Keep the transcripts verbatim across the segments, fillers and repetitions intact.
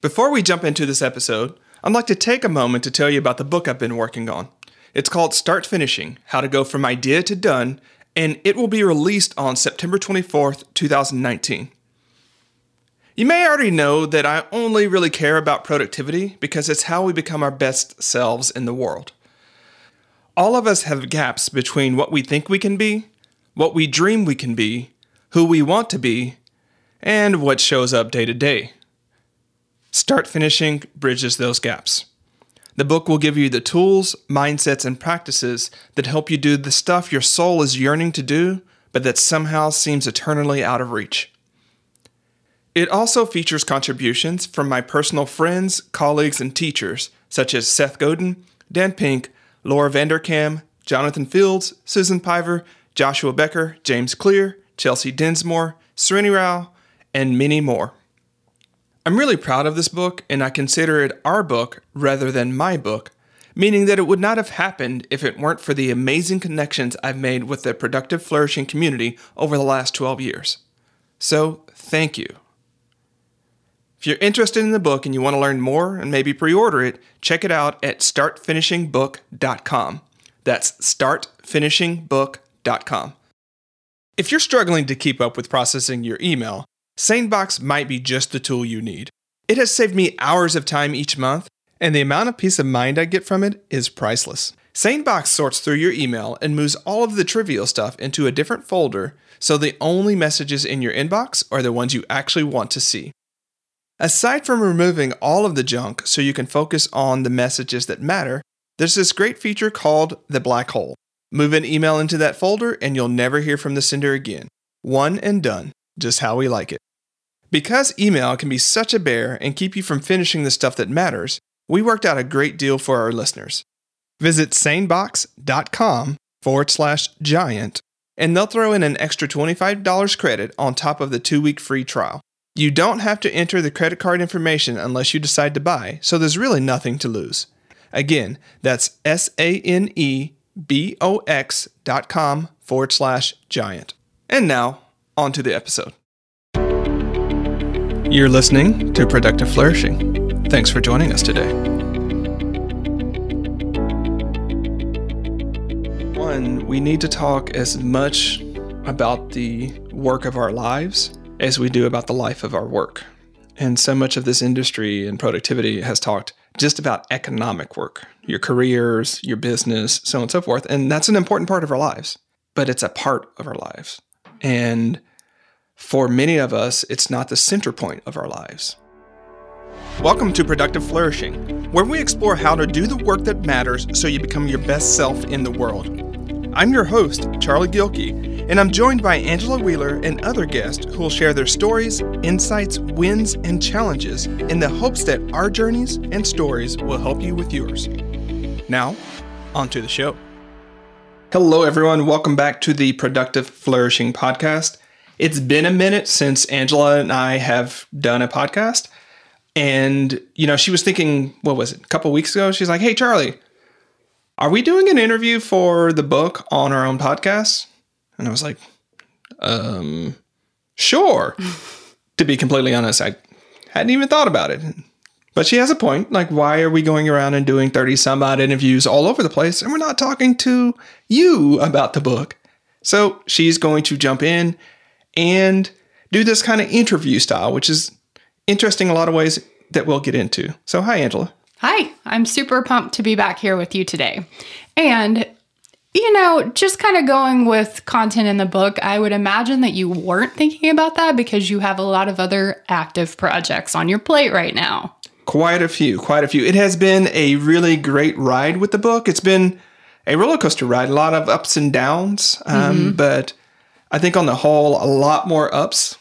Before we jump into this episode, I'd like to take a moment to tell you about the book I've been working on. It's called Start Finishing, How to Go From Idea to Done, and it will be released on September twenty-fourth, two thousand nineteen. You may already know that I only really care about productivity because it's how we become our best selves in the world. All of us have gaps between what we think we can be, what we dream we can be, who we want to be, and what shows up day to day. Start Finishing bridges those gaps. The book will give you the tools, mindsets, and practices that help you do the stuff your soul is yearning to do, but that somehow seems eternally out of reach. It also features contributions from my personal friends, colleagues, and teachers, such as Seth Godin, Dan Pink, Laura Vanderkam, Jonathan Fields, Susan Piver, Joshua Becker, James Clear, Chelsea Dinsmore, Srinivas Rao, and many more. I'm really proud of this book, and I consider it our book rather than my book, meaning that it would not have happened if it weren't for the amazing connections I've made with the Productive Flourishing community over the last twelve years. So, thank you. If you're interested in the book and you want to learn more and maybe pre-order it, check it out at start finishing book dot com. That's start finishing book dot com. If you're struggling to keep up with processing your email, SaneBox might be just the tool you need. It has saved me hours of time each month, and the amount of peace of mind I get from it is priceless. SaneBox sorts through your email and moves all of the trivial stuff into a different folder, so the only messages in your inbox are the ones you actually want to see. Aside from removing all of the junk so you can focus on the messages that matter, there's this great feature called the black hole. Move an email into that folder and you'll never hear from the sender again. One and done, just how we like it. Because email can be such a bear and keep you from finishing the stuff that matters, we worked out a great deal for our listeners. Visit sanebox.com forward slash giant, and they'll throw in an extra twenty-five dollars credit on top of the two-week free trial. You don't have to enter the credit card information unless you decide to buy, so there's really nothing to lose. Again, that's S-A-N-E-B-O-X dot com forward slash giant. And now, on to the episode. You're listening to Productive Flourishing. Thanks for joining us today. One, we need to talk as much about the work of our lives as we do about the life of our work. And so much of this industry and productivity has talked just about economic work, your careers, your business, so on and so forth. And that's an important part of our lives, but it's a part of our lives. And for many of us, it's not the center point of our lives. Welcome to Productive Flourishing, where we explore how to do the work that matters so you become your best self in the world. I'm your host, Charlie Gilkey, and I'm joined by Angela Wheeler and other guests who will share their stories, insights, wins, and challenges in the hopes that our journeys and stories will help you with yours. Now, on to the show. Hello, everyone. Welcome back to the Productive Flourishing Podcast. It's been a minute since Angela and I have done a podcast. And, you know, she was thinking, what was it, a couple weeks ago? She's like, hey, Charlie, are we doing an interview for the book on our own podcast? And I was like, um, sure. To be completely honest, I hadn't even thought about it. But she has a point. Like, why are we going around and doing thirty some odd interviews all over the place? And we're not talking to you about the book. So she's going to jump in and do this kind of interview style, which is interesting in a lot of ways that we'll get into. So hi, Angela. Hi, I'm super pumped to be back here with you today. And, you know, just kind of going with content in the book, I would imagine that you weren't thinking about that because you have a lot of other active projects on your plate right now. Quite a few, quite a few. It has been a really great ride with the book. It's been a roller coaster ride, a lot of ups and downs, um, mm-hmm. but I think on the whole, a lot more ups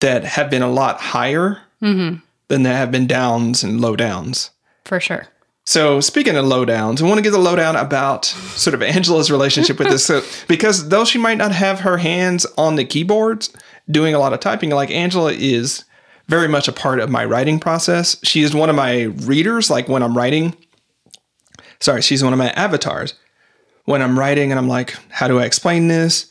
that have been a lot higher. Mm-hmm. Then there have been downs and low downs. For sure. So speaking of low downs, I want to give the lowdown about sort of Angela's relationship with this. So, because though she might not have her hands on the keyboards doing a lot of typing, like Angela is very much a part of my writing process. She is one of my readers, like when I'm writing. Sorry, she's one of my avatars. When I'm writing and I'm like, how do I explain this?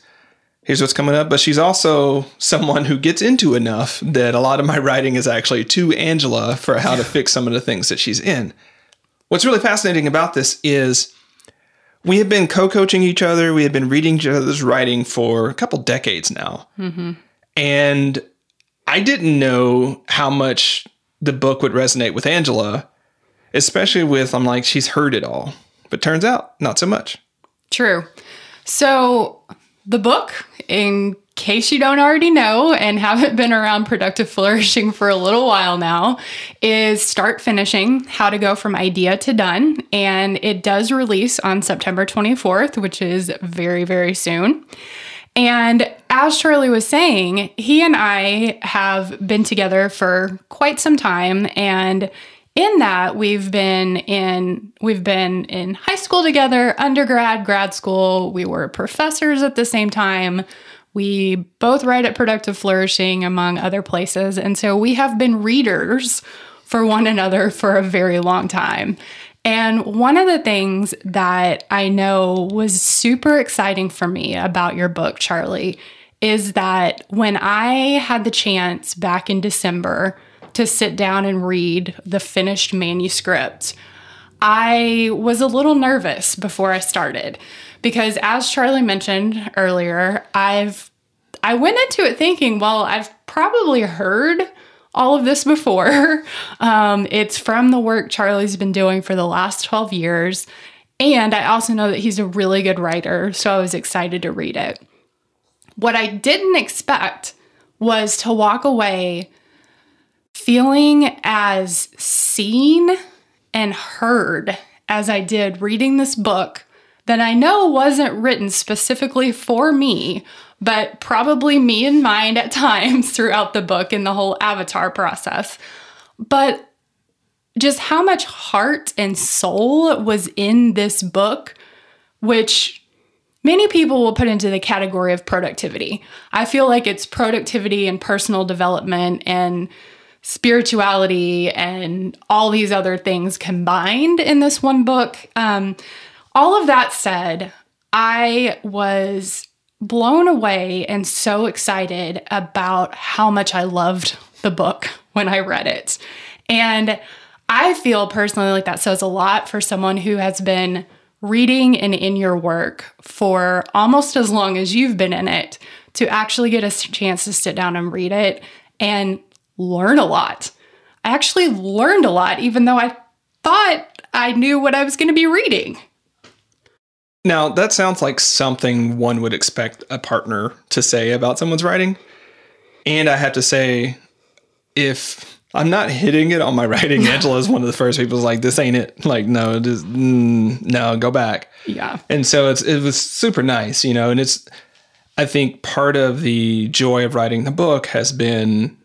here's what's coming up. But she's also someone who gets into enough that a lot of my writing is actually to Angela for how to fix some of the things that she's in. What's really fascinating about this is we have been co-coaching each other. We have been reading each other's writing for a couple decades now. Mm-hmm. And I didn't know how much the book would resonate with Angela, especially with, I'm like, she's heard it all. But turns out, not so much. True. So the book, in case you don't already know and haven't been around Productive Flourishing for a little while now, is Start Finishing, How to Go From Idea to Done. And it does release on September twenty-fourth, which is very, very soon. And as Charlie was saying, he and I have been together for quite some time, and in that we've been in we've been in high school together, undergrad, grad school. We were professors at the same time. We both write at Productive Flourishing, among other places, and so we have been readers for one another for a very long time. And one of the things that I know was super exciting for me about your book, Charlie, is that when I had the chance back in December to sit down and read the finished manuscript, I was a little nervous before I started because, as Charlie mentioned earlier, I've I went into it thinking, well, I've probably heard all of this before. Um, it's from the work Charlie's been doing for the last twelve years. And I also know that he's a really good writer, so I was excited to read it. What I didn't expect was to walk away feeling as seen and heard as I did reading this book that I know wasn't written specifically for me, but probably me in mind at times throughout the book and the whole avatar process. But just how much heart and soul was in this book, which many people will put into the category of productivity. I feel like it's productivity and personal development and spirituality and all these other things combined in this one book. Um, all of that said, I was blown away and so excited about how much I loved the book when I read it. And I feel personally like that says a lot for someone who has been reading and in your work for almost as long as you've been in it, to actually get a chance to sit down and read it and learn a lot. I actually learned a lot, even though I thought I knew what I was going to be reading. Now, that sounds like something one would expect a partner to say about someone's writing. And I have to say, if I'm not hitting it on my writing, Angela is one of the first people who's like, this ain't it. Like, no, just, mm, no, go back. Yeah. And so it's it was super nice, you know, and it's, I think part of the joy of writing the book has been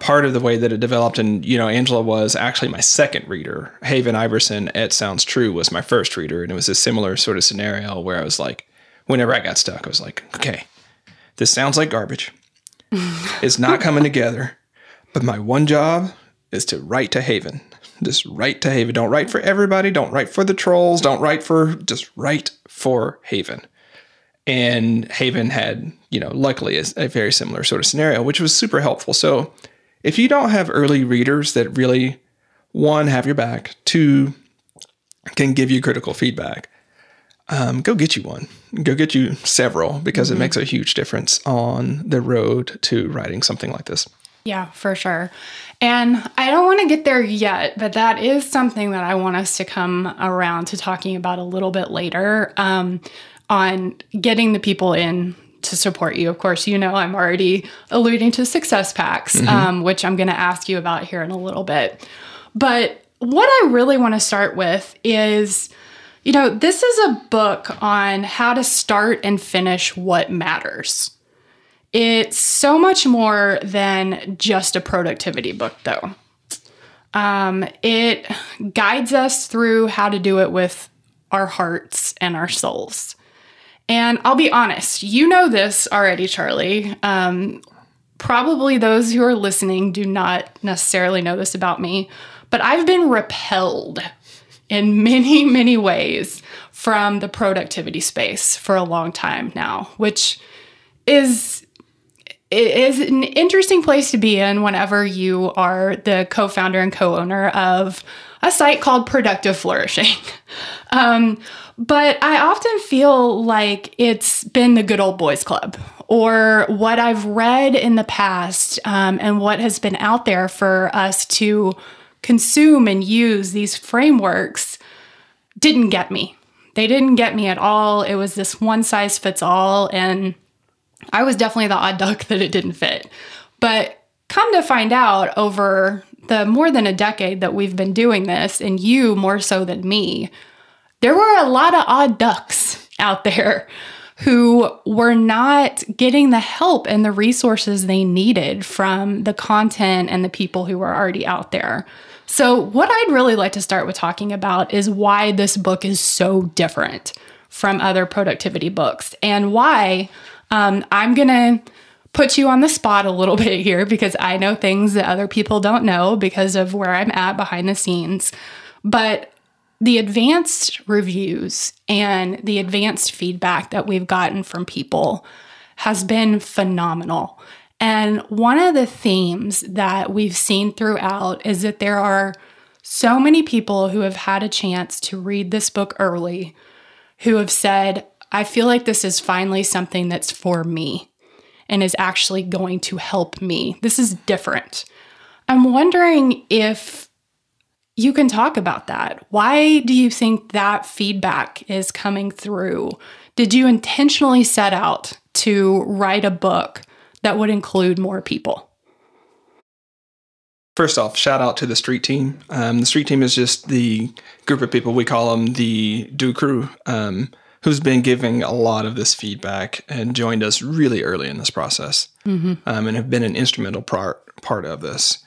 part of the way that it developed. And, you know, Angela was actually my second reader. Haven Iverson at Sounds True was my first reader. And it was a similar sort of scenario where I was like, whenever I got stuck, I was like, okay, this sounds like garbage. It's not coming together. But my one job is to write to Haven. Just write to Haven. Don't write for everybody. Don't write for the trolls. Don't write for, just write for Haven. And Haven had, you know, luckily a, a very similar sort of scenario, which was super helpful. So if you don't have early readers that really, one, have your back, two, can give you critical feedback, um, go get you one. Go get you several, because mm-hmm. it makes a huge difference on the road to writing something like this. Yeah, for sure. And I don't want to get there yet, but that is something that I want us to come around to talking about a little bit later, um, on getting the people in to support you. Of course, you know, I'm already alluding to success packs, mm-hmm. um, which I'm going to ask you about here in a little bit. But what I really want to start with is, you know, this is a book on how to start and finish what matters. It's so much more than just a productivity book, though. Um, it guides us through how to do it with our hearts and our souls. And I'll be honest, you know this already, Charlie. Um, probably those who are listening do not necessarily know this about me, but I've been repelled in many, many ways from the productivity space for a long time now, which is is an interesting place to be in whenever you are the co-founder and co-owner of a site called Productive Flourishing. um, but I often feel like it's been the good old boys club, or what I've read in the past um, and what has been out there for us to consume and use. These frameworks didn't get me. They didn't get me at all. It was this one size fits all, and I was definitely the odd duck that it didn't fit. But come to find out, over the more than a decade that we've been doing this, and you more so than me, there were a lot of odd ducks out there who were not getting the help and the resources they needed from the content and the people who were already out there. So what I'd really like to start with talking about is why this book is so different from other productivity books, and why um, I'm going to put you on the spot a little bit here, because I know things that other people don't know because of where I'm at behind the scenes. But the advanced reviews and the advanced feedback that we've gotten from people has been phenomenal. And one of the themes that we've seen throughout is that there are so many people who have had a chance to read this book early who have said, I feel like this is finally something that's for me and is actually going to help me. This is different. I'm wondering if you can talk about that. Why do you think that feedback is coming through? Did you intentionally set out to write a book that would include more people? First off, shout out to the street team. Um, the street team is just the group of people, we call them the Do Crew, um, who's been giving a lot of this feedback and joined us really early in this process, mm-hmm. um, and have been an instrumental part part of this.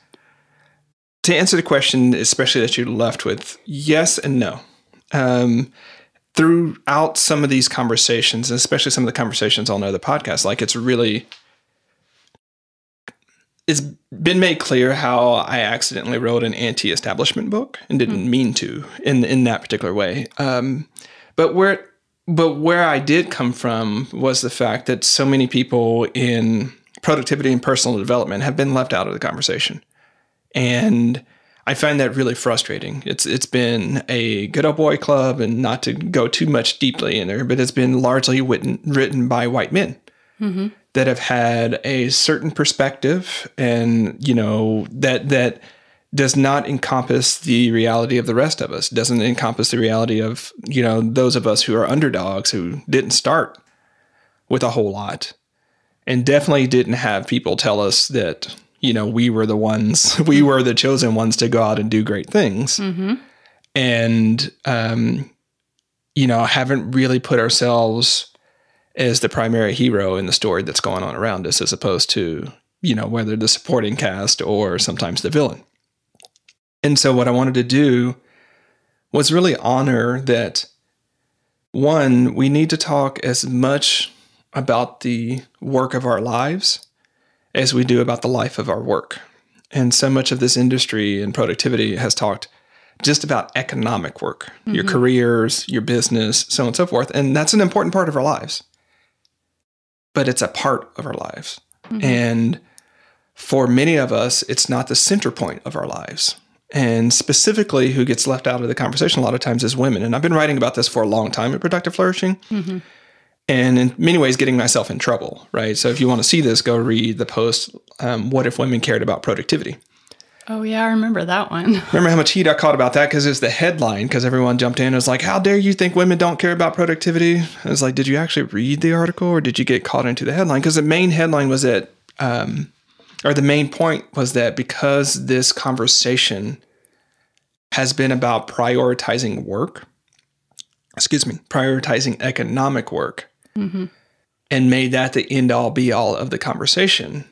To answer the question, especially that you left with, yes and no. Um, throughout some of these conversations, especially some of the conversations on other podcasts, like it's really, it's been made clear how I accidentally wrote an anti-establishment book and didn't mm-hmm. mean to in in that particular way. Um, but where but where I did come from was the fact that so many people in productivity and personal development have been left out of the conversation. And I find that really frustrating. It's it's been a good old boy club, and not to go too much deeply in there, but it's been largely written, written by white men mm-hmm. that have had a certain perspective, and you know that that does not encompass the reality of the rest of us. Doesn't encompass the reality of you know those of us who are underdogs, who didn't start with a whole lot, and definitely didn't have people tell us that. You know, we were the ones, we were the chosen ones to go out and do great things. Mm-hmm. And, um, you know, haven't really put ourselves as the primary hero in the story that's going on around us, as opposed to, you know, whether the supporting cast or sometimes the villain. And so what I wanted to do was really honor that, one, we need to talk as much about the work of our lives as we do about the life of our work. And so much of this industry and productivity has talked just about economic work, mm-hmm. your careers, your business, so on and so forth. And that's an important part of our lives, but it's a part of our lives. Mm-hmm. And for many of us, it's not the center point of our lives. And specifically who gets left out of the conversation a lot of times is women. And I've been writing about this for a long time at Productive Flourishing. Mm-hmm. And in many ways, getting myself in trouble, right? So if you want to see this, go read the post, um, What If Women Cared About Productivity? Oh, yeah, I remember that one. Remember how much heat I caught about that? Because it was the headline, because everyone jumped in and was like, how dare you think women don't care about productivity? I was like, did you actually read the article, or did you get caught into the headline? Because the main headline was that, um, or the main point was that because this conversation has been about prioritizing work, excuse me, prioritizing economic work, mm-hmm. and made that the end-all be-all of the conversation,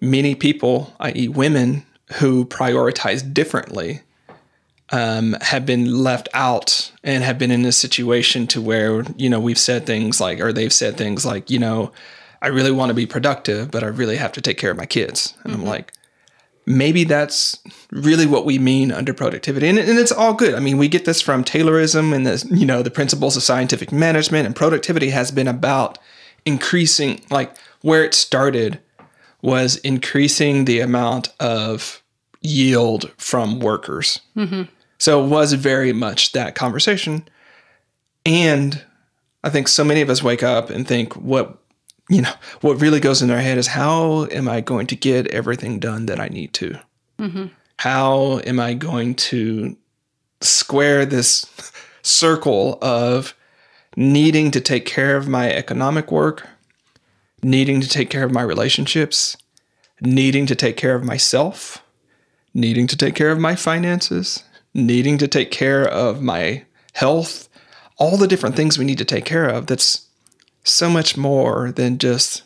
many people, that is women, who prioritize differently um, have been left out and have been in this situation to where, you know, we've said things like, or they've said things like, you know, I really want to be productive, but I really have to take care of my kids. And mm-hmm. I'm like, maybe that's really what we mean under productivity. And, and it's all good. I mean, we get this from Taylorism and the, you know, the principles of scientific management, and productivity has been about increasing, like where it started was increasing the amount of yield from workers. Mm-hmm. So it was very much that conversation. And I think so many of us wake up and think, what, you know, what really goes in our head is, how am I going to get everything done that I need to? Mm-hmm. How am I going to square this circle of needing to take care of my economic work, needing to take care of my relationships, needing to take care of myself, needing to take care of my finances, needing to take care of my health, all the different things we need to take care of. That's so much more than just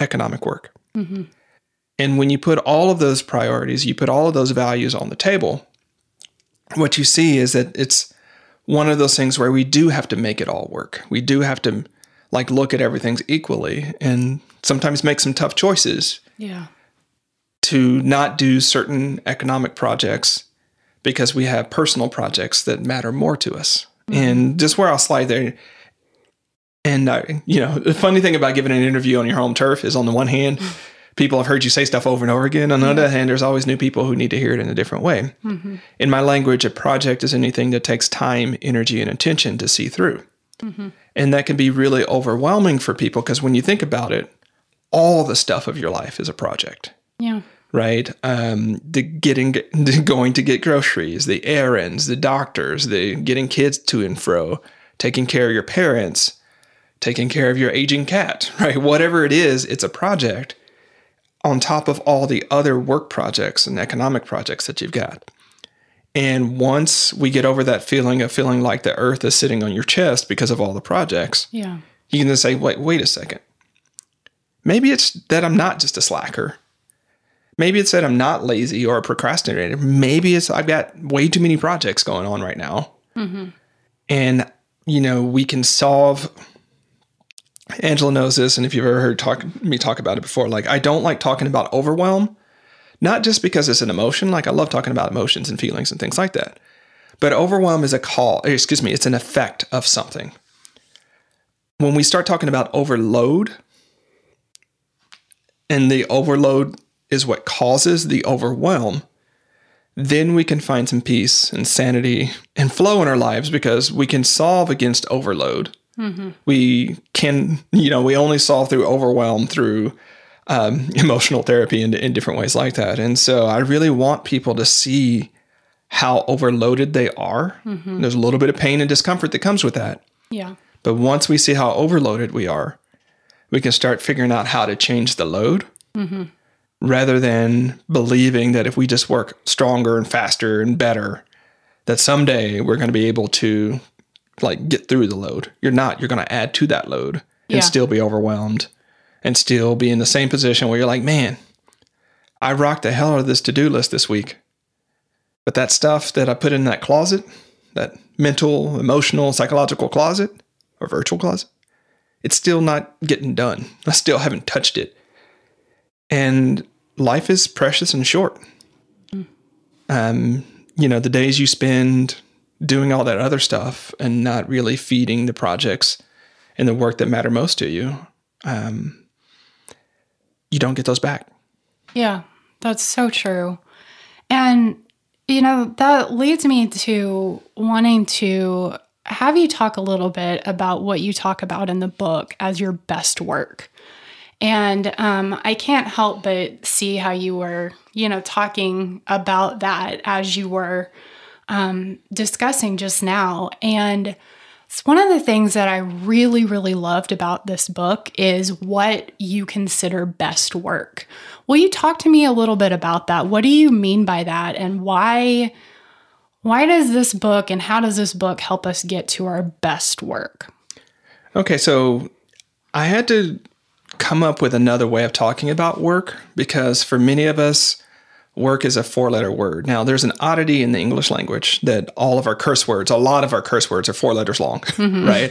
economic work. Mm-hmm. And when you put all of those priorities, you put all of those values on the table, what you see is that it's one of those things where we do have to make it all work. We do have to like look at everything equally and sometimes make some tough choices. Yeah. To not do certain economic projects because we have personal projects that matter more to us. Mm-hmm. And just where I'll slide there. And, I, you know, the funny thing about giving an interview on your home turf is, on the one hand, people have heard you say stuff over and over again. On the yeah. other hand, there's always new people who need to hear it in a different way. Mm-hmm. In my language, a project is anything that takes time, energy, and attention to see through. Mm-hmm. And that can be really overwhelming for people because when you think about it, all the stuff of your life is a project. Yeah. Right? Um, the getting, the going to get groceries, the errands, the doctors, the getting kids to and fro, taking care of your parents, taking care of your aging cat, right? Whatever it is, it's a project on top of all the other work projects and economic projects that you've got. And once we get over that feeling of feeling like the earth is sitting on your chest because of all the projects, yeah. you can then say, wait, wait a second. Maybe it's that I'm not just a slacker. Maybe it's that I'm not lazy or a procrastinator. Maybe it's I've got way too many projects going on right now. Mm-hmm. And, you know, we can solve... Angela knows this, and if you've ever heard talk, me talk about it before, like, I don't like talking about overwhelm, not just because it's an emotion. Like, I love talking about emotions and feelings and things like that. But overwhelm is a call, excuse me, it's an effect of something. When we start talking about overload, and the overload is what causes the overwhelm, then we can find some peace and sanity and flow in our lives because we can solve against overload. Mm-hmm. We can, you know, we only solve through overwhelm through um, emotional therapy and in different ways like that. And so I really want people to see how overloaded they are. Mm-hmm. There's a little bit of pain and discomfort that comes with that. Yeah. But once we see how overloaded we are, we can start figuring out how to change the load mm-hmm. rather than believing that if we just work stronger and faster and better, that someday we're going to be able to like get through the load. You're not. You're going to add to that load and yeah. still be overwhelmed and still be in the same position where you're like, man, I rocked the hell out of this to-do list this week. But that stuff that I put in that closet, that mental, emotional, psychological closet or virtual closet, it's still not getting done. I still haven't touched it. And life is precious and short. Mm. Um, you know, the days you spend doing all that other stuff and not really feeding the projects and the work that matter most to you, um, you don't get those back. Yeah, that's so true. And, you know, that leads me to wanting to have you talk a little bit about what you talk about in the book as your best work. And um, I can't help but see how you were, you know, talking about that as you were Um, discussing just now. And it's one of the things that I really, really loved about this book is what you consider best work. Will you talk to me a little bit about that? What do you mean by that? And why, why does this book and how does this book help us get to our best work? Okay, so I had to come up with another way of talking about work because for many of us, work is a four-letter word. Now, there's an oddity in the English language that all of our curse words, a lot of our curse words are four letters long, mm-hmm. right?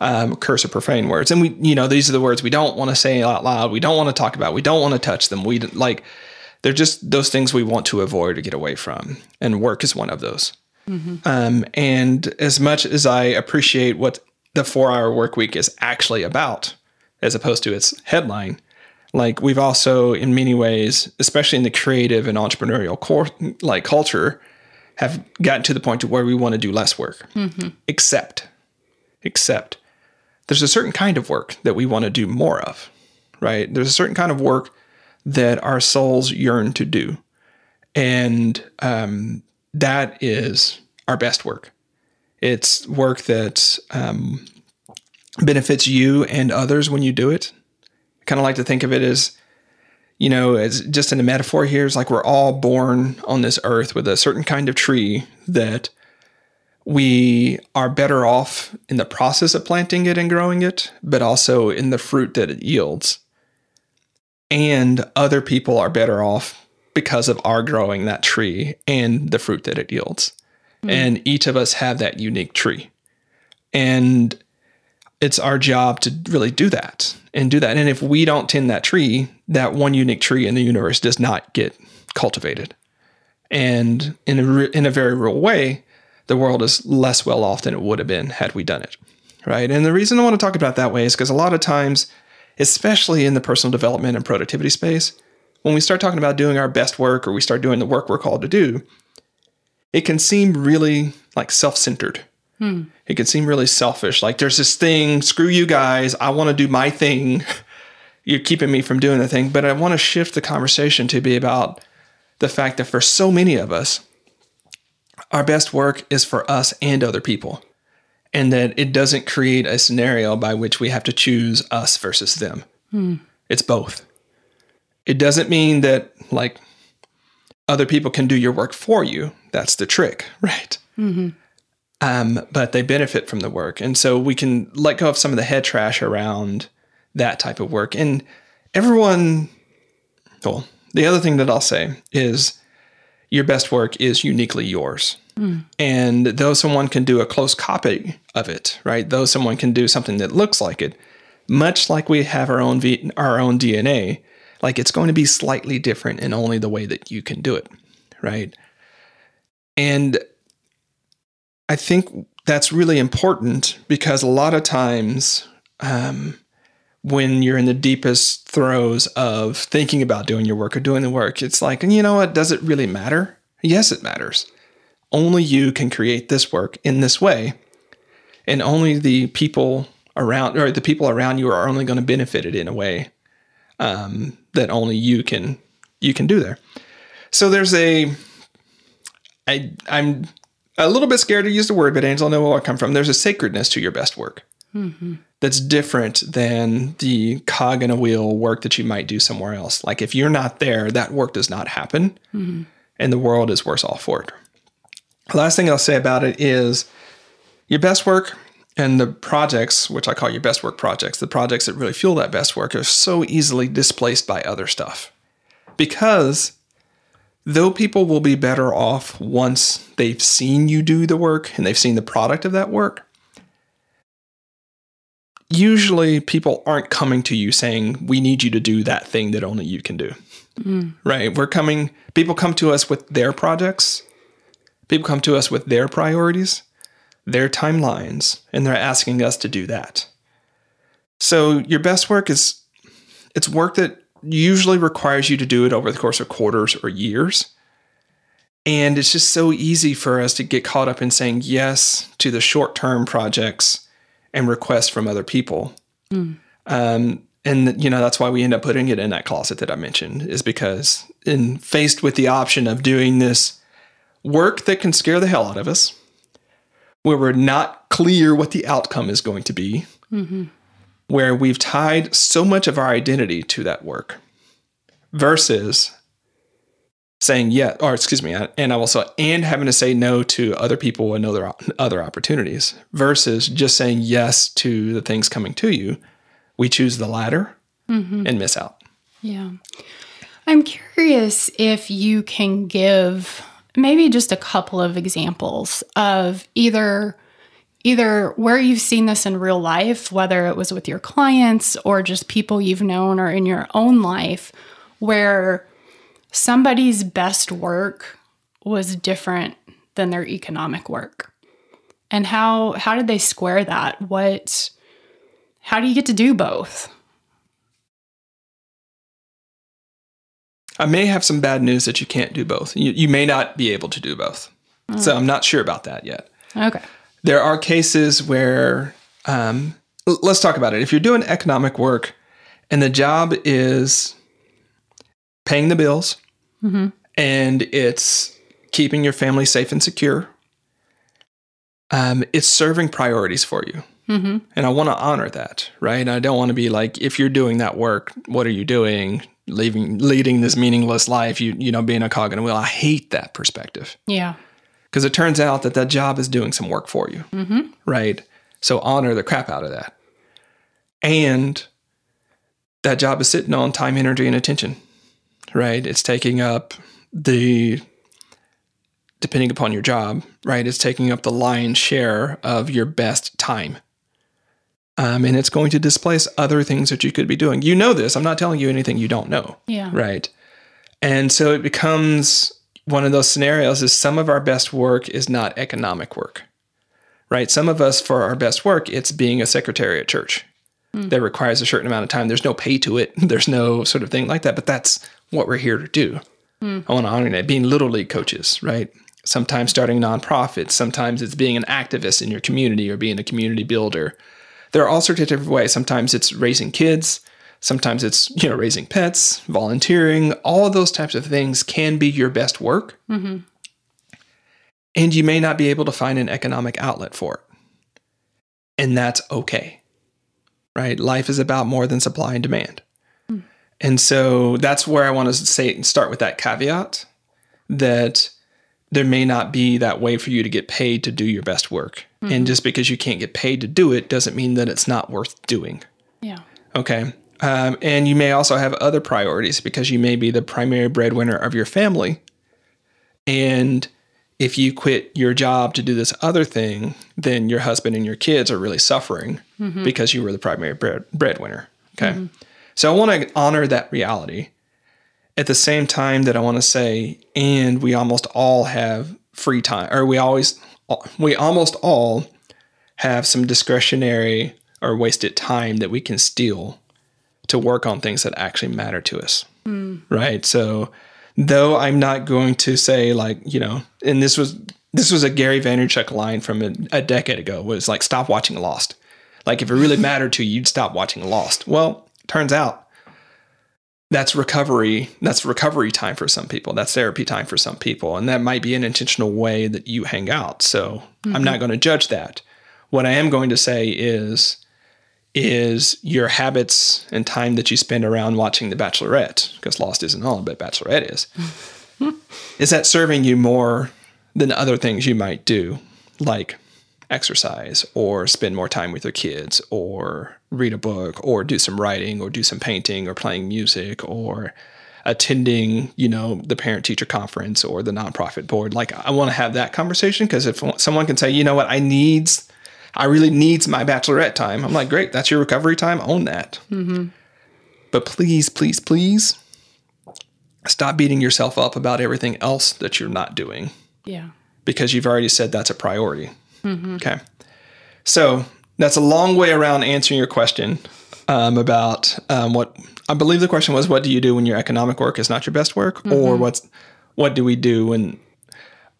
Um, curse or profane words. And we, you know, these are the words we don't want to say out loud. We don't want to talk about. We don't want to touch them. We like, they're just those things we want to avoid or get away from. And work is one of those. Mm-hmm. Um, and as much as I appreciate what the four-hour work week is actually about, as opposed to its headline. Like, we've also, in many ways, especially in the creative and entrepreneurial core, like culture, have gotten to the point to where we want to do less work. Mm-hmm. Except, except there's a certain kind of work that we want to do more of, right? There's a certain kind of work that our souls yearn to do. And um, that is our best work. It's work that um, benefits you and others when you do it. I kind of like to think of it as, you know, as just in a metaphor here, it's like we're all born on this earth with a certain kind of tree that we are better off in the process of planting it and growing it, but also in the fruit that it yields. And other people are better off because of our growing that tree and the fruit that it yields. Mm. And each of us have that unique tree. And it's our job to really do that and do that. And if we don't tend that tree, that one unique tree in the universe does not get cultivated. And in a, re- in a very real way, the world is less well off than it would have been had we done it, right? And the reason I want to talk about that way is because a lot of times, especially in the personal development and productivity space, when we start talking about doing our best work or we start doing the work we're called to do, it can seem really like self-centered. Hmm. It can seem really selfish. Like there's this thing, screw you guys, I want to do my thing. You're keeping me from doing the thing. But I want to shift the conversation to be about the fact that for so many of us, our best work is for us and other people. And that it doesn't create a scenario by which we have to choose us versus them. Hmm. It's both. It doesn't mean that like other people can do your work for you. That's the trick, right? Mm-hmm. Um, but they benefit from the work. And so we can let go of some of the head trash around that type of work. And everyone, well, the other thing that I'll say is your best work is uniquely yours. Mm. And though someone can do a close copy of it, right? Though someone can do something that looks like it, much like we have our own v- our own D N A, like it's going to be slightly different in only the way that you can do it, right? And I think that's really important because a lot of times um, when you're in the deepest throes of thinking about doing your work or doing the work, it's like, and you know what, does it really matter? Yes, it matters. Only you can create this work in this way. And only the people around or the people around you are only going to benefit it in a way um, that only you can you can do there. So there's a I, I'm a little bit scared to use the word, but Angela knows where I come from. There's a sacredness to your best work mm-hmm. that's different than the cog in a wheel work that you might do somewhere else. Like if you're not there, that work does not happen mm-hmm. and the world is worse off for it. The last thing I'll say about it is your best work and the projects, which I call your best work projects, the projects that really fuel that best work are so easily displaced by other stuff because though people will be better off once they've seen you do the work and they've seen the product of that work, usually people aren't coming to you saying, we need you to do that thing that only you can do, mm. right? We're coming, people come to us with their projects. People come to us with their priorities, their timelines, and they're asking us to do that. So your best work is, it's work that usually requires you to do it over the course of quarters or years. And it's just so easy for us to get caught up in saying yes to the short-term projects and requests from other people. Mm. Um, and, you know, that's why we end up putting it in that closet that I mentioned is because in faced with the option of doing this work that can scare the hell out of us, where we're not clear what the outcome is going to be, mm-hmm. where we've tied so much of our identity to that work versus saying, yeah, or excuse me, and I will say, and having to say no to other people and other, other opportunities versus just saying yes to the things coming to you. We choose the latter mm-hmm. and miss out. Yeah. I'm curious if you can give maybe just a couple of examples of either Either where you've seen this in real life, whether it was with your clients or just people you've known or in your own life, where somebody's best work was different than their economic work. And how how did they square that? What how do you get to do both? I may have some bad news that you can't do both. You, you may not be able to do both. Oh. So I'm not sure about that yet. Okay. There are cases where, um, let's talk about it. If you're doing economic work and the job is paying the bills mm-hmm. and it's keeping your family safe and secure, um, it's serving priorities for you. Mm-hmm. And I want to honor that, right? I don't want to be like, if you're doing that work, what are you doing? Leaving, leading this meaningless life, you you know, being a cog in a wheel. I hate that perspective. Yeah. Because it turns out that that job is doing some work for you, mm-hmm. right? So honor the crap out of that. And that job is sitting on time, energy, and attention, right? It's taking up the, depending upon your job, right? It's taking up the lion's share of your best time. Um, and it's going to displace other things that you could be doing. You know this. I'm not telling you anything you don't know, yeah. right? And so it becomes... one of those scenarios is some of our best work is not economic work, right? Some of us, for our best work, it's being a secretary at church. Mm. That requires a certain amount of time. There's no pay to it. There's no sort of thing like that. But that's what we're here to do. Mm. I want to honor that. Being Little League coaches, right? Sometimes starting nonprofits. Sometimes it's being an activist in your community or being a community builder. There are all sorts of different ways. Sometimes it's raising kids. Sometimes it's, you know, raising pets, volunteering, all of those types of things can be your best work. Mm-hmm. And you may not be able to find an economic outlet for it. And that's okay, right? Life is about more than supply and demand. Mm. And so that's where I want to say and start with that caveat that there may not be that way for you to get paid to do your best work. Mm-hmm. And just because you can't get paid to do it doesn't mean that it's not worth doing. Yeah. Okay. Um, and you may also have other priorities because you may be the primary breadwinner of your family. And if you quit your job to do this other thing, then your husband and your kids are really suffering mm-hmm. because you were the primary bread, breadwinner. Okay. Mm-hmm. So I want to honor that reality. At the same time that I want to say, and we almost all have free time, or we always, we almost all have some discretionary or wasted time that we can steal to work on things that actually matter to us, mm. right? So though I'm not going to say like, you know, and this was this was a Gary Vaynerchuk line from a, a decade ago, was like, stop watching Lost. Like if it really mattered to you, you'd stop watching Lost. Well, turns out that's recovery. That's recovery time for some people. That's therapy time for some people. And that might be an intentional way that you hang out. So mm-hmm. I'm not going to judge that. What I am going to say is, is your habits and time that you spend around watching The Bachelorette, because Lost isn't on, but Bachelorette is, is that serving you more than other things you might do, like exercise or spend more time with your kids or read a book or do some writing or do some painting or playing music or attending, you know, the parent-teacher conference or the nonprofit board? Like, I want to have that conversation, because if someone can say, you know what, I need... I really needs my bachelorette time. I'm like, great, that's your recovery time. Own that. Mm-hmm. But please, please, please stop beating yourself up about everything else that you're not doing. Yeah. Because you've already said that's a priority. Mm-hmm. Okay. So that's a long way around answering your question um, about um, what I believe the question was, what do you do when your economic work is not your best work? Mm-hmm. Or what's what do we do when...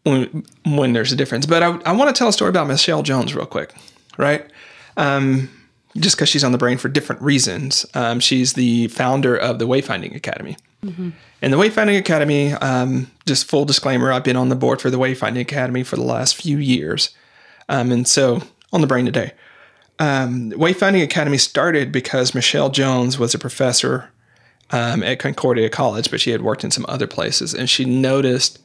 When, when there's a difference. But I, I want to tell a story about Michelle Jones real quick, right? Um, just because she's on the brain for different reasons. Um, she's the founder of the Wayfinding Academy. Mm-hmm. And the Wayfinding Academy, um, just full disclaimer, I've been on the board for the Wayfinding Academy for the last few years. Um, and so on the brain today. Um, Wayfinding Academy started because Michelle Jones was a professor um, at Concordia College, but she had worked in some other places. And she noticed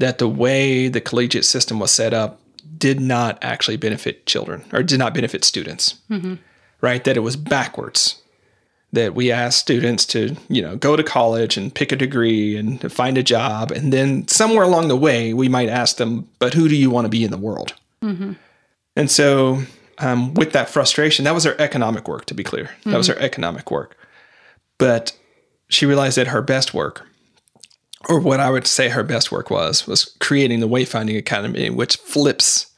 that the way the collegiate system was set up did not actually benefit children, or did not benefit students, mm-hmm. right? That it was backwards, that we asked students to, you know, go to college and pick a degree and find a job. And then somewhere along the way, we might ask them, but who do you want to be in the world? Mm-hmm. And so um, with that frustration, that was her economic work, to be clear. Mm-hmm. That was her economic work. But she realized that her best work, or what I would say her best work was, was creating the Wayfinding Academy, which flips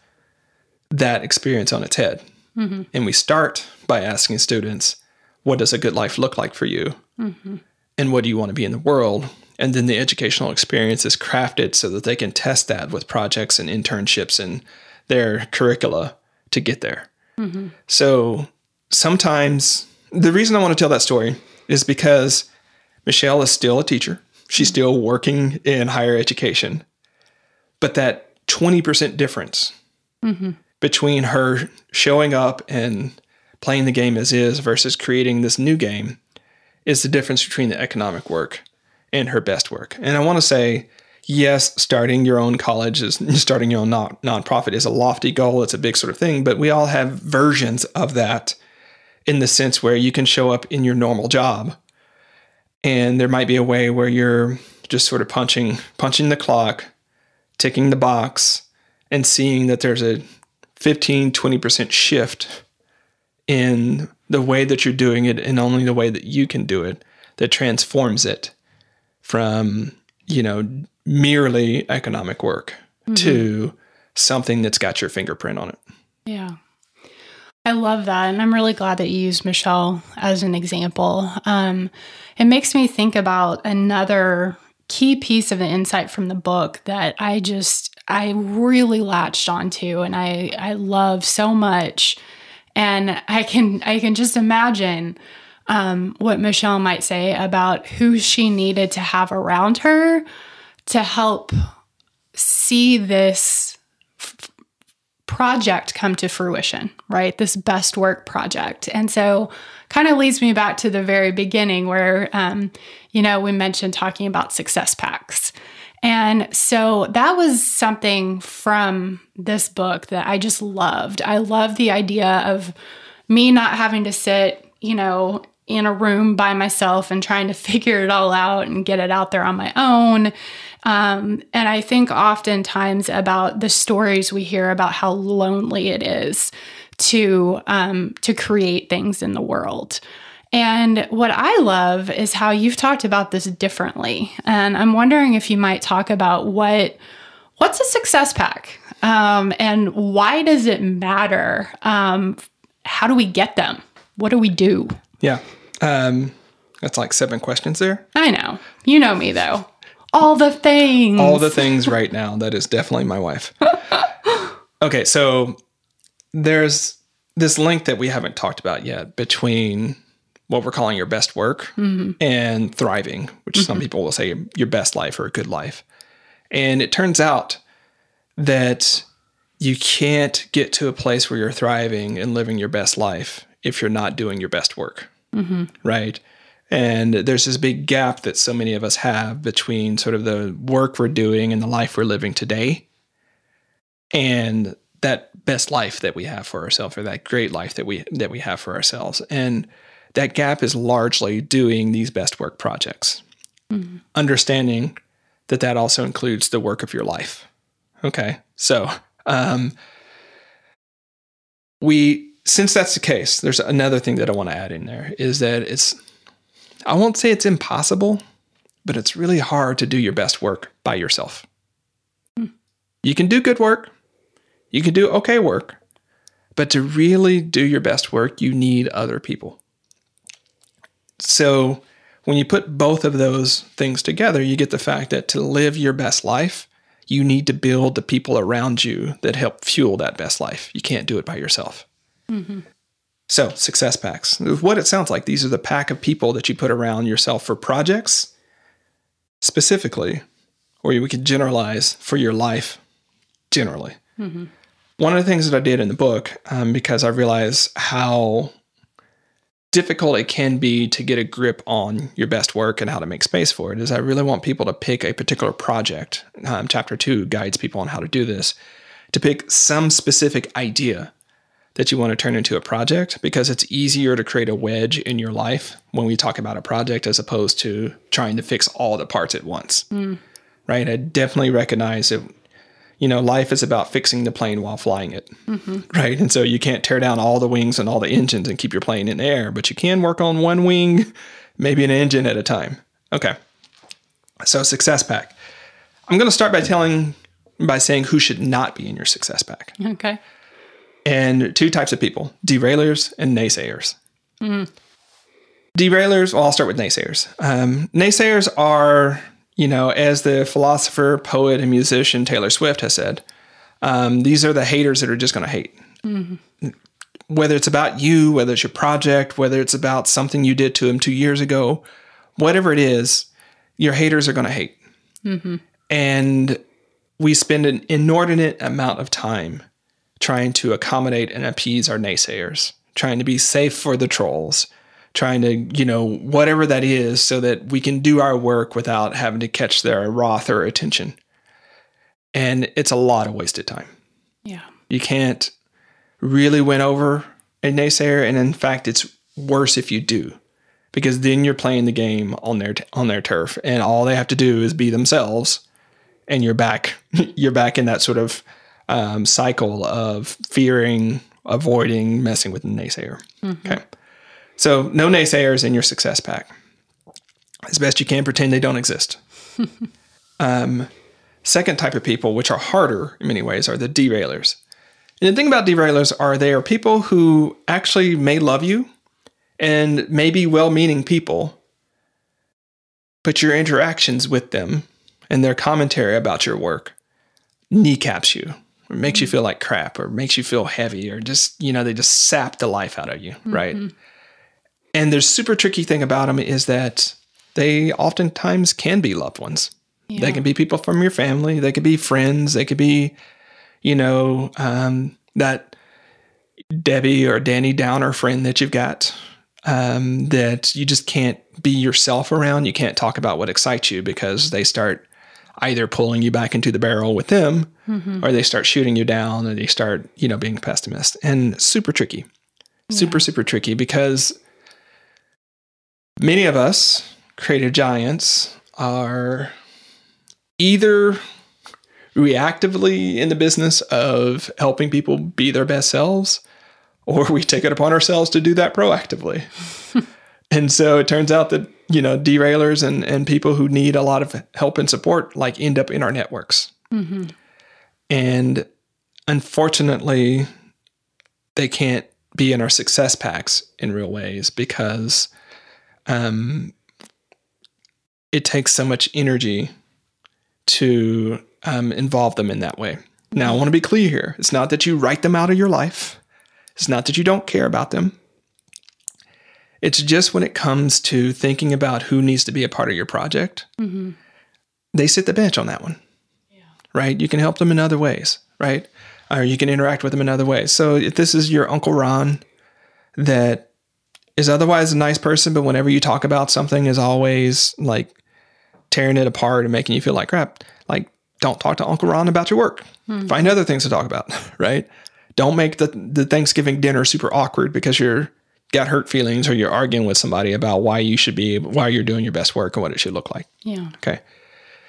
that experience on its head. Mm-hmm. And we start by asking students, what does a good life look like for you? Mm-hmm. And what do you want to be in the world? And then the educational experience is crafted so that they can test that with projects and internships and their curricula to get there. Mm-hmm. So sometimes the reason I want to tell that story is because Michelle is still a teacher. She's mm-hmm. still working in higher education. But that twenty percent difference mm-hmm. between her showing up and playing the game as is versus creating this new game is the difference between the economic work and her best work. And I want to say, yes, starting your own college, is starting your own non- nonprofit is a lofty goal. It's a big sort of thing, but we all have versions of that in the sense where you can show up in your normal job. And there might be a way where you're just sort of punching, punching the clock, ticking the box, and seeing that there's a fifteen, twenty percent shift in the way that you're doing it and only the way that you can do it that transforms it from, you know, merely economic work mm-hmm. to something that's got your fingerprint on it. Yeah. I love that. And I'm really glad that you used Michelle as an example. Um, it makes me think about another key piece of the insight from the book that I just, I really latched onto and I, I love so much. And I can, I can just imagine Um, what Michelle might say about who she needed to have around her to help see this f- project come to fruition, right? This best work project. And so kind of leads me back to the very beginning where, um, you know, we mentioned talking about success packs. And so that was something from this book that I just loved. I love the idea of me not having to sit, you know, in a room by myself and trying to figure it all out and get it out there on my own. Um, and I think oftentimes about the stories we hear about how lonely it is to um, to create things in the world. And what I love is how you've talked about this differently. And I'm wondering if you might talk about what what's a success pack um, and why does it matter? Um, how do we get them? What do we do? Yeah. Um, that's like seven questions there. I know. You know me, though. All the things. All the things right now. That is definitely my wife. Okay, so there's this link that we haven't talked about yet between what we're calling your best work mm-hmm. and thriving, which mm-hmm. some people will say your best life or a good life. And it turns out that you can't get to a place where you're thriving and living your best life if you're not doing your best work, mm-hmm. right? And there's this big gap that so many of us have between sort of the work we're doing and the life we're living today and that best life that we have for ourselves or that great life that we that we have for ourselves. And that gap is largely doing these best work projects, mm-hmm. understanding that that also includes the work of your life. Okay, so um, we... Since that's the case, there's another thing that I want to add in there is that it's, I won't say it's impossible, but it's really hard to do your best work by yourself. Mm. You can do good work. You can do okay work. But to really do your best work, you need other people. So when you put both of those things together, you get the fact that to live your best life, you need to build the people around you that help fuel that best life. You can't do it by yourself. Mm-hmm. So success packs, what it sounds like, these are the pack of people that you put around yourself for projects specifically, or we could generalize for your life generally. Mm-hmm. One of the things that I did in the book, um, because I realized how difficult it can be to get a grip on your best work and how to make space for it, is I really want people to pick a particular project. Um, chapter two guides people on how to do this, to pick some specific idea that you want to turn into a project, because it's easier to create a wedge in your life when we talk about a project as opposed to trying to fix all the parts at once, mm. right? I definitely recognize that, you know, life is about fixing the plane while flying it, mm-hmm. right? And so you can't tear down all the wings and all the engines and keep your plane in the air, but you can work on one wing, maybe an engine at a time. Okay, so success pack. I'm going to start by telling, by saying who should not be in your success pack. Okay. And two types of people, derailers and naysayers. Mm. Derailers, well, I'll start with naysayers. Um, naysayers are, You know, as the philosopher, poet, and musician Taylor Swift has said, um, these are the haters that are just going to hate. Mm-hmm. Whether it's about you, whether it's your project, whether it's about something you did to them two years ago, whatever it is, your haters are going to hate. Mm-hmm. And we spend an inordinate amount of time trying to accommodate and appease our naysayers, trying to be safe for the trolls, trying to, you know, whatever that is, so that we can do our work without having to catch their wrath or attention. And it's a lot of wasted time. Yeah. You can't really win over a naysayer. And in fact, it's worse if you do, because then you're playing the game on their, on their turf, and all they have to do is be themselves. And you're back, you're back in that sort of um, cycle of fearing, avoiding, messing with the naysayer. Mm-hmm. Okay. So no naysayers in your success pack. As best you can, pretend they don't exist. um, second type of people, which are harder in many ways, are the derailers. And the thing about derailers are they are people who actually may love you and may be well-meaning people, but your interactions with them and their commentary about your work kneecaps you, or makes you feel like crap, or makes you feel heavy, or just, you know, they just sap the life out of you, mm-hmm. right? And the super tricky thing about them is that they oftentimes can be loved ones. Yeah. They can be people from your family. They could be friends. They could be, you know, um, that Debbie or Danny Downer friend that you've got um, that you just can't be yourself around. You can't talk about what excites you because they start either pulling you back into the barrel with them, mm-hmm. or they start shooting you down, and they start, you know, being pessimist. And super tricky, super, yeah. super tricky because many of us, creative giants, are either reactively in the business of helping people be their best selves, or we take it upon ourselves to do that proactively. And so it turns out that, you know, derailers and, and people who need a lot of help and support, like, end up in our networks. Mm-hmm. And unfortunately, they can't be in our success packs in real ways because Um, it takes so much energy to um, involve them in that way. Now, I want to be clear here. It's not that you write them out of your life. It's not that you don't care about them. It's just when it comes to thinking about who needs to be a part of your project, mm-hmm. they sit the bench on that one, yeah. right? You can help them in other ways, right? Or you can interact with them in other ways. So if this is your Uncle Ron that is otherwise a nice person, but whenever you talk about something is always like tearing it apart and making you feel like crap, like, don't talk to Uncle Ron about your work. Mm-hmm. Find other things to talk about, right? Don't make the, the Thanksgiving dinner super awkward because you're got hurt feelings or you're arguing with somebody about why you should be, why you're doing your best work and what it should look like. Yeah. Okay.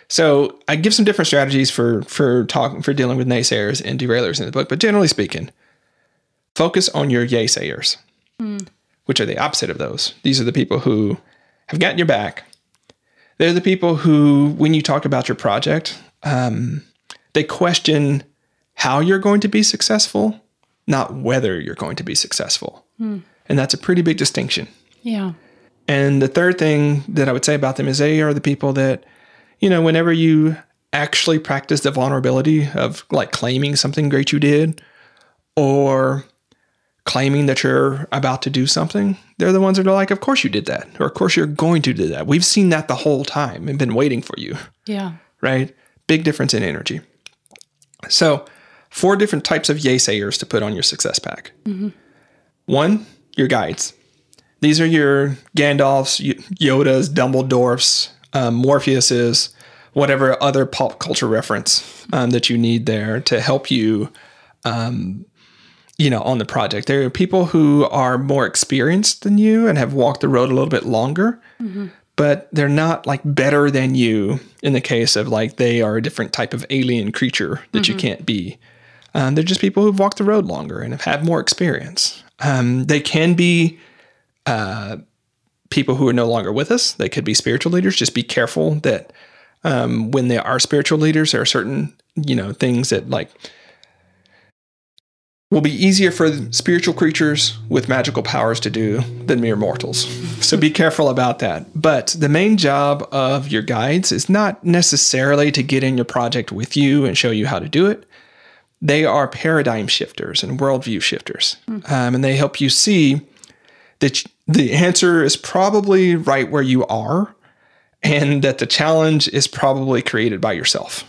So I give some different strategies for, for talking, for dealing with naysayers and derailers in the book, but generally speaking, focus on your yaysayers. Mm. Which are the opposite of those. These are the people who have gotten your back. They're the people who, when you talk about your project, um, they question how you're going to be successful, not whether you're going to be successful. Mm. And that's a pretty big distinction. Yeah. And the third thing that I would say about them is they are the people that, you know, whenever you actually practice the vulnerability of like claiming something great you did, or claiming that you're about to do something, they're the ones that are like, of course you did that, or of course you're going to do that. We've seen that the whole time and been waiting for you. Yeah. Right? Big difference in energy. So four different types of yaysayers to put on your success pack. Mm-hmm. One, your guides. These are your Gandalfs, Yodas, Dumbledores, um, Morpheuses, whatever other pop culture reference um, that you need there to help you um you know, on the project. There are people who are more experienced than you and have walked the road a little bit longer, mm-hmm. but they're not like better than you in the case of like, they are a different type of alien creature that mm-hmm. you can't be. Um, they're just people who've walked the road longer and have had more experience. Um, they can be uh, people who are no longer with us. They could be spiritual leaders. Just be careful that um, when they are spiritual leaders, there are certain, you know, things that like, will be easier for spiritual creatures with magical powers to do than mere mortals. So be careful about that. But the main job of your guides is not necessarily to get in your project with you and show you how to do it. They are paradigm shifters and worldview shifters. Mm-hmm. Um, and they help you see that the answer is probably right where you are and that the challenge is probably created by yourself.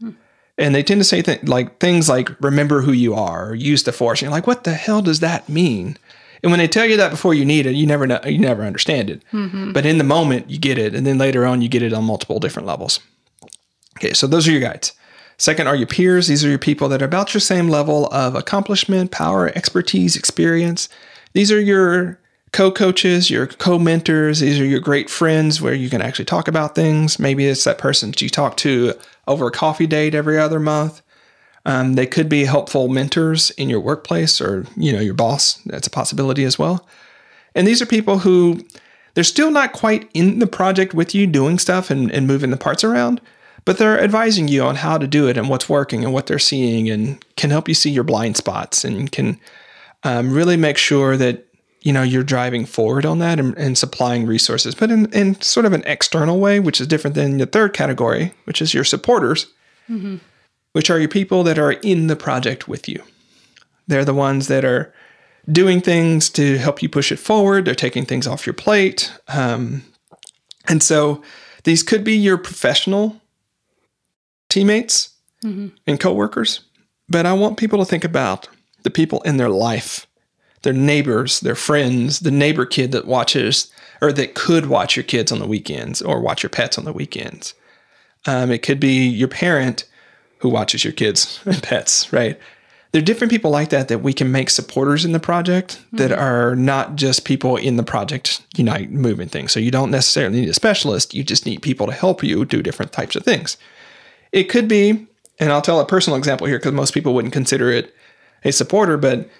Mm-hmm. And they tend to say th- like things like, remember who you are, or use the force. And you're like, what the hell does that mean? And when they tell you that before you need it, you never know, you never understand it. Mm-hmm. But in the moment, you get it. And then later on, you get it on multiple different levels. Okay, so those are your guides. Second are your peers. These are your people that are about your same level of accomplishment, power, expertise, experience. These are your co-coaches, your co-mentors. These are your great friends where you can actually talk about things. Maybe it's that person that you talk to over a coffee date every other month. Um, they could be helpful mentors in your workplace or, you know, your boss. That's a possibility as well. And these are people who they're still not quite in the project with you doing stuff and, and moving the parts around, but they're advising you on how to do it and what's working and what they're seeing and can help you see your blind spots and can um, really make sure that, you know, you're driving forward on that and, and supplying resources, but in, in sort of an external way, which is different than the third category, which is your supporters, mm-hmm. which are your people that are in the project with you. They're the ones that are doing things to help you push it forward. They're taking things off your plate. Um, and so these could be your professional teammates mm-hmm. and coworkers, but I want people to think about the people in their life, their neighbors, their friends, the neighbor kid that watches or that could watch your kids on the weekends or watch your pets on the weekends. Um, it could be your parent who watches your kids and pets, right? There are different people like that that we can make supporters in the project mm-hmm. that are not just people in the project unite moving things. So you don't necessarily need a specialist. You just need people to help you do different types of things. It could be, and I'll tell a personal example here because most people wouldn't consider it a supporter, but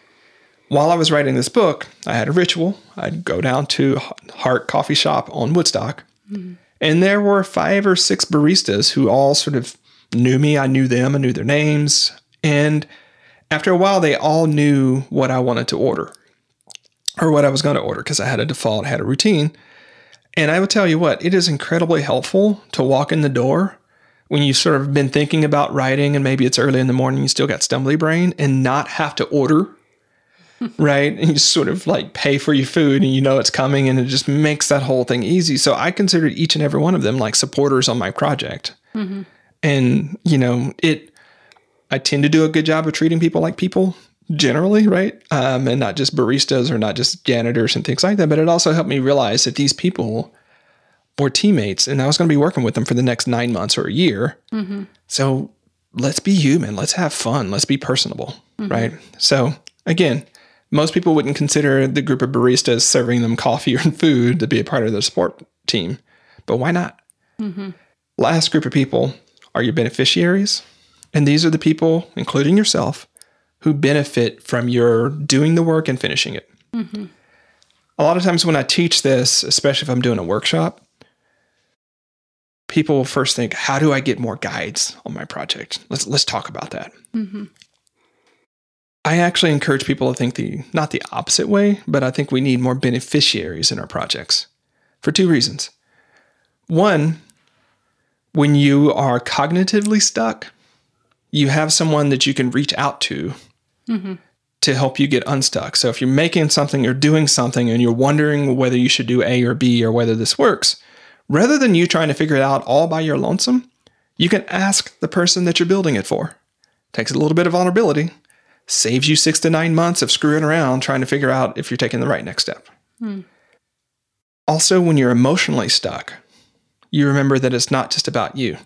while I was writing this book, I had a ritual. I'd go down to Hart Coffee Shop on Woodstock, mm-hmm. and there were five or six baristas who all sort of knew me. I knew them. I knew their names. And after a while, they all knew what I wanted to order or what I was going to order because I had a default, I had a routine. And I would tell you what, it is incredibly helpful to walk in the door when you've sort of been thinking about writing and maybe it's early in the morning, you still got stumbly brain and not have to order, right? And you sort of like pay for your food and you know it's coming and it just makes that whole thing easy. So I considered each and every one of them like supporters on my project. Mm-hmm. And, you know, it, I tend to do a good job of treating people like people generally, right? Um, and not just baristas or not just janitors and things like that. But it also helped me realize that these people or teammates, and I was going to be working with them for the next nine months or a year. Mm-hmm. So let's be human. Let's have fun. Let's be personable, mm-hmm. right? So again, most people wouldn't consider the group of baristas serving them coffee or food to be a part of their support team, but why not? Mm-hmm. Last group of people are your beneficiaries. And these are the people, including yourself, who benefit from your doing the work and finishing it. Mm-hmm. A lot of times when I teach this, especially if I'm doing a workshop, people will first think, how do I get more guides on my project? Let's let's talk about that. Mm-hmm. I actually encourage people to think the not the opposite way, but I think we need more beneficiaries in our projects for two reasons. One, when you are cognitively stuck, you have someone that you can reach out to mm-hmm. to help you get unstuck. So if you're making something or doing something and you're wondering whether you should do A or B or whether this works, rather than you trying to figure it out all by your lonesome, you can ask the person that you're building it for. Takes a little bit of vulnerability, saves you six to nine months of screwing around trying to figure out if you're taking the right next step. Hmm. Also, when you're emotionally stuck, you remember that it's not just about you,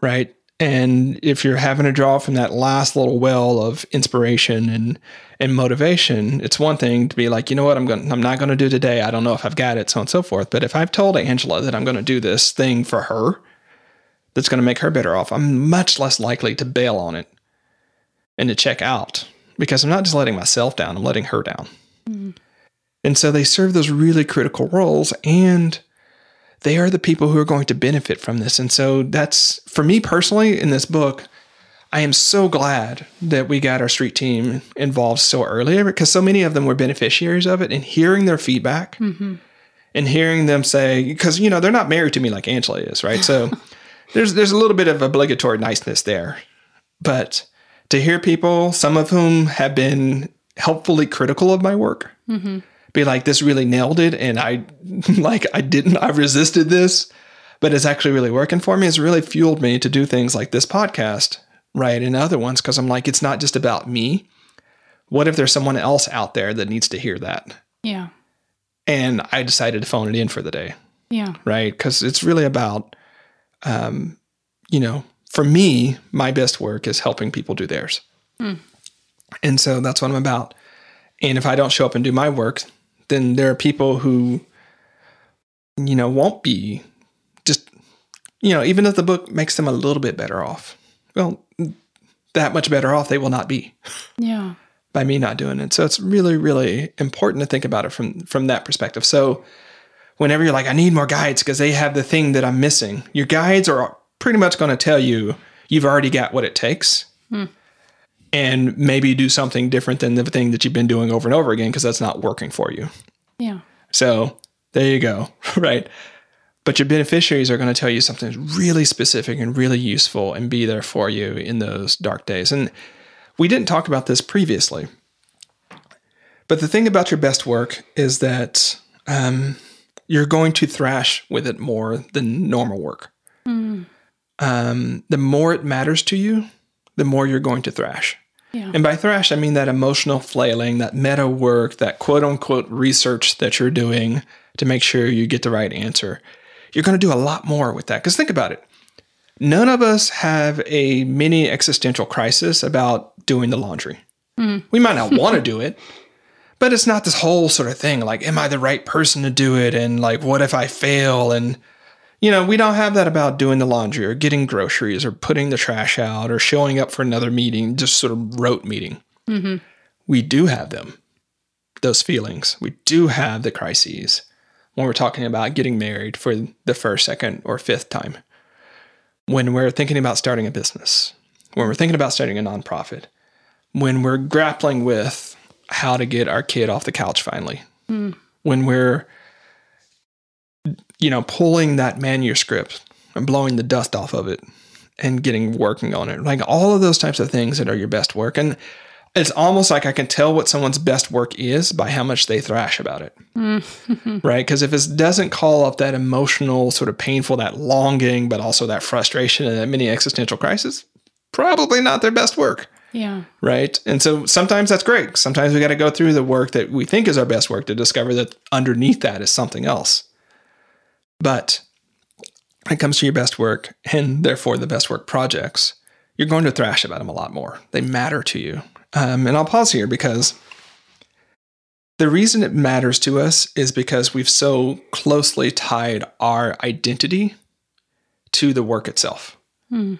right? And if you're having to draw from that last little well of inspiration and, and motivation, it's one thing to be like, you know what, I'm going, I'm not going to do today. I don't know if I've got it, so on and so forth. But if I've told Angela that I'm going to do this thing for her that's going to make her better off, I'm much less likely to bail on it and to check out because I'm not just letting myself down, I'm letting her down. Mm-hmm. And so they serve those really critical roles and they are the people who are going to benefit from this. And so that's, for me personally, in this book, I am so glad that we got our street team involved so early, because so many of them were beneficiaries of it, and hearing their feedback mm-hmm. and hearing them say, because, you know, they're not married to me like Angela is, right? So there's there's a little bit of obligatory niceness there. But to hear people, some of whom have been helpfully critical of my work, mm-hmm. be like, this really nailed it. And I like, I didn't, I resisted this, but it's actually really working for me. It's really fueled me to do things like this podcast, right? And other ones, because I'm like, it's not just about me. What if there's someone else out there that needs to hear that? Yeah. And I decided to phone it in for the day. Yeah. Right? Because it's really about, um, you know, for me, my best work is helping people do theirs. Mm. And so that's what I'm about. And if I don't show up and do my work, then there are people who, you know, won't be just, you know, even if the book makes them a little bit better off, well, that much better off they will not be. Yeah. By me not doing it. So it's really, really important to think about it from, from that perspective. So whenever you're like, I need more guides because they have the thing that I'm missing, your guides are pretty much going to tell you you've already got what it takes. Hmm. And maybe do something different than the thing that you've been doing over and over again, because that's not working for you. Yeah. So there you go, right? But your beneficiaries are going to tell you something really specific and really useful and be there for you in those dark days. And we didn't talk about this previously. But the thing about your best work is that um, you're going to thrash with it more than normal work. Mm. Um, the more it matters to you, the more you're going to thrash. Yeah. And by thrash, I mean that emotional flailing, that meta work, that quote-unquote research that you're doing to make sure you get the right answer. You're going to do a lot more with that. Because think about it. None of us have a mini existential crisis about doing the laundry. Mm. We might not want to do it, but it's not this whole sort of thing. Like, am I the right person to do it? And like, what if I fail? And you know, we don't have that about doing the laundry or getting groceries or putting the trash out or showing up for another meeting, just sort of rote meeting. Mm-hmm. We do have them, those feelings. We do have the crises when we're talking about getting married for the first, second, or fifth time. When we're thinking about starting a business, when we're thinking about starting a nonprofit, when we're grappling with how to get our kid off the couch finally, mm. when we're you know, pulling that manuscript and blowing the dust off of it and getting working on it. Like all of those types of things that are your best work. And it's almost like I can tell what someone's best work is by how much they thrash about it. Mm-hmm. Right? Because if it doesn't call up that emotional, sort of painful, that longing, but also that frustration and that mini existential crisis, probably not their best work. Yeah. Right? And so sometimes that's great. Sometimes we got to go through the work that we think is our best work to discover that underneath that is something else. But when it comes to your best work, and therefore the best work projects, you're going to thrash about them a lot more. They matter to you. Um, and I'll pause here because the reason it matters to us is because we've so closely tied our identity to the work itself. Hmm.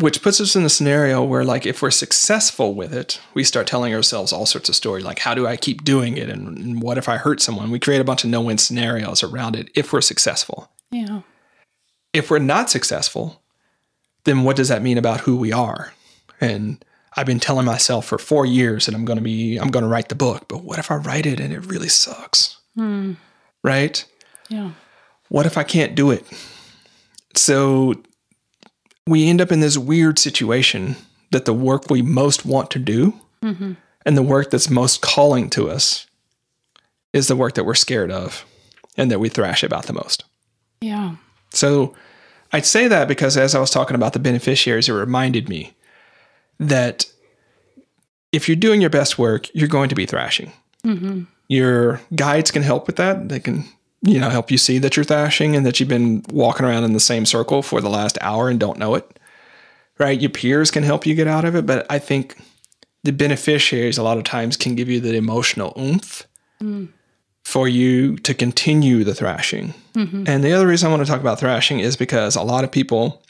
Which puts us in a scenario where, like, if we're successful with it, we start telling ourselves all sorts of stories, like, how do I keep doing it? And, and what if I hurt someone? We create a bunch of no-win scenarios around it if we're successful. Yeah. If we're not successful, then what does that mean about who we are? And I've been telling myself for four years that I'm going to be, I'm going to write the book, but what if I write it and it really sucks? Mm. Right? Yeah. What if I can't do it? So we end up in this weird situation that the work we most want to do mm-hmm. and the work that's most calling to us is the work that we're scared of and that we thrash about the most. Yeah. So I'd say that because as I was talking about the beneficiaries, it reminded me that if you're doing your best work, you're going to be thrashing. Mm-hmm. Your guides can help with that. They can you know, help you see that you're thrashing and that you've been walking around in the same circle for the last hour and don't know it, right? Your peers can help you get out of it. But I think the beneficiaries a lot of times can give you the emotional oomph mm. for you to continue the thrashing. Mm-hmm. And the other reason I want to talk about thrashing is because a lot of people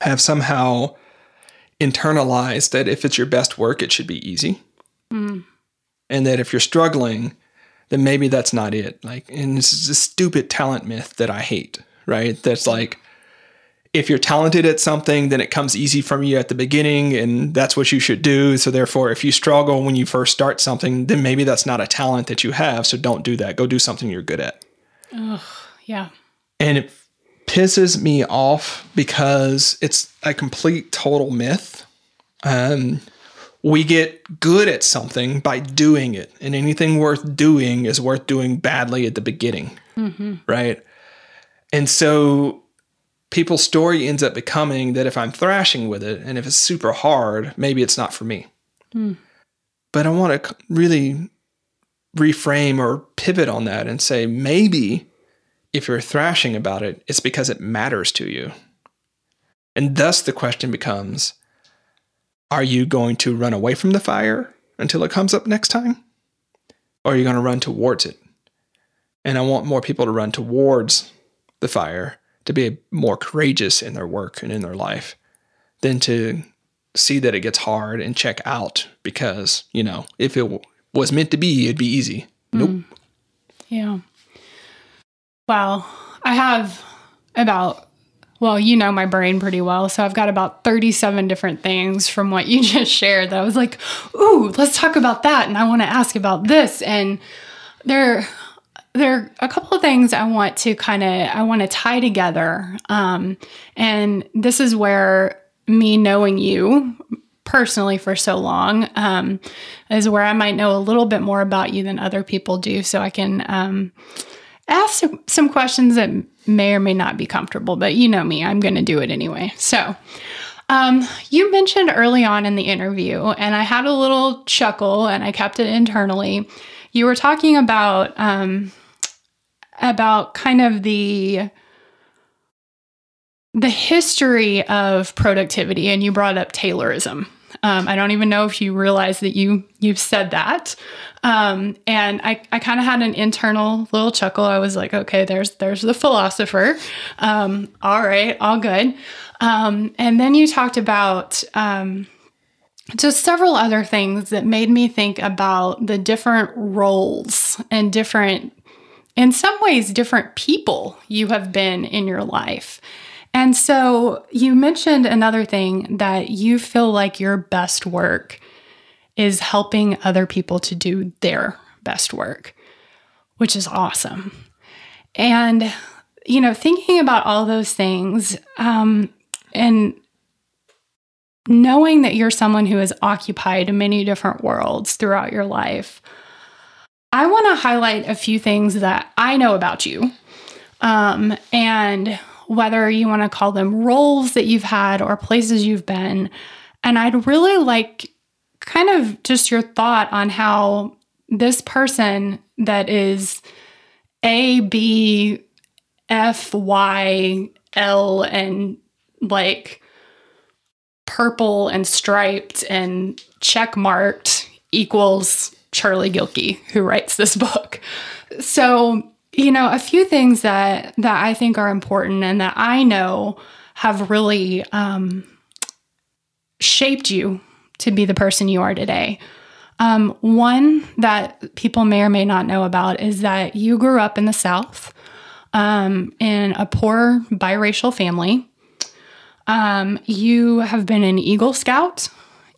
have somehow internalized that if it's your best work, it should be easy. Mm. And that if you're struggling, then maybe that's not it. Like, and this is a stupid talent myth that I hate, right? That's like, if you're talented at something, then it comes easy from you at the beginning, and that's what you should do. So therefore, if you struggle when you first start something, then maybe that's not a talent that you have. So don't do that. Go do something you're good at. Ugh, yeah. And it pisses me off because it's a complete total myth. Um, we get good at something by doing it, and anything worth doing is worth doing badly at the beginning. Mm-hmm. Right? And so people's story ends up becoming that if I'm thrashing with it and if it's super hard, maybe it's not for me. Mm. But I want to really reframe or pivot on that and say, maybe if you're thrashing about it, it's because it matters to you. And thus the question becomes, are you going to run away from the fire until it comes up next time? Or are you going to run towards it? And I want more people to run towards the fire, to be more courageous in their work and in their life than to see that it gets hard and check out because, you know, if it w- was meant to be, it'd be easy. Nope. Mm. Yeah. Wow. I have about, well, you know my brain pretty well, so I've got about thirty-seven different things from what you just shared that I was like, ooh, let's talk about that, and I want to ask about this. And there There are a couple of things I want to kind of, I want to tie together. Um, and this is where me knowing you personally for so long um, is where I might know a little bit more about you than other people do. So I can um, ask some, some questions that may or may not be comfortable, but you know me, I'm going to do it anyway. So um, you mentioned early on in the interview, and I had a little chuckle and I kept it internally. You were talking about, um, about kind of the the history of productivity, and you brought up Taylorism. Um, I don't even know if you realize that you you've said that. Um, and I, I kind of had an internal little chuckle. I was like, okay, there's there's the philosopher. Um, all right, all good. Um, and then you talked about um, just several other things that made me think about the different roles and different, in some ways, different people you have been in your life. And so you mentioned another thing that you feel like your best work is helping other people to do their best work, which is awesome. And, you know, thinking about all those things, um, and knowing that you're someone who has occupied many different worlds throughout your life, I want to highlight a few things that I know about you. Um, and whether you want to call them roles that you've had or places you've been. And I'd really like kind of just your thought on how this person that is A, B, F, Y, L, and like purple and striped and check marked equals Charlie Gilkey, who writes this book. So, you know, a few things that, that I think are important and that I know have really um, shaped you to be the person you are today. Um, one that people may or may not know about is that you grew up in the South um, in a poor biracial family. Um, you have been an Eagle Scout.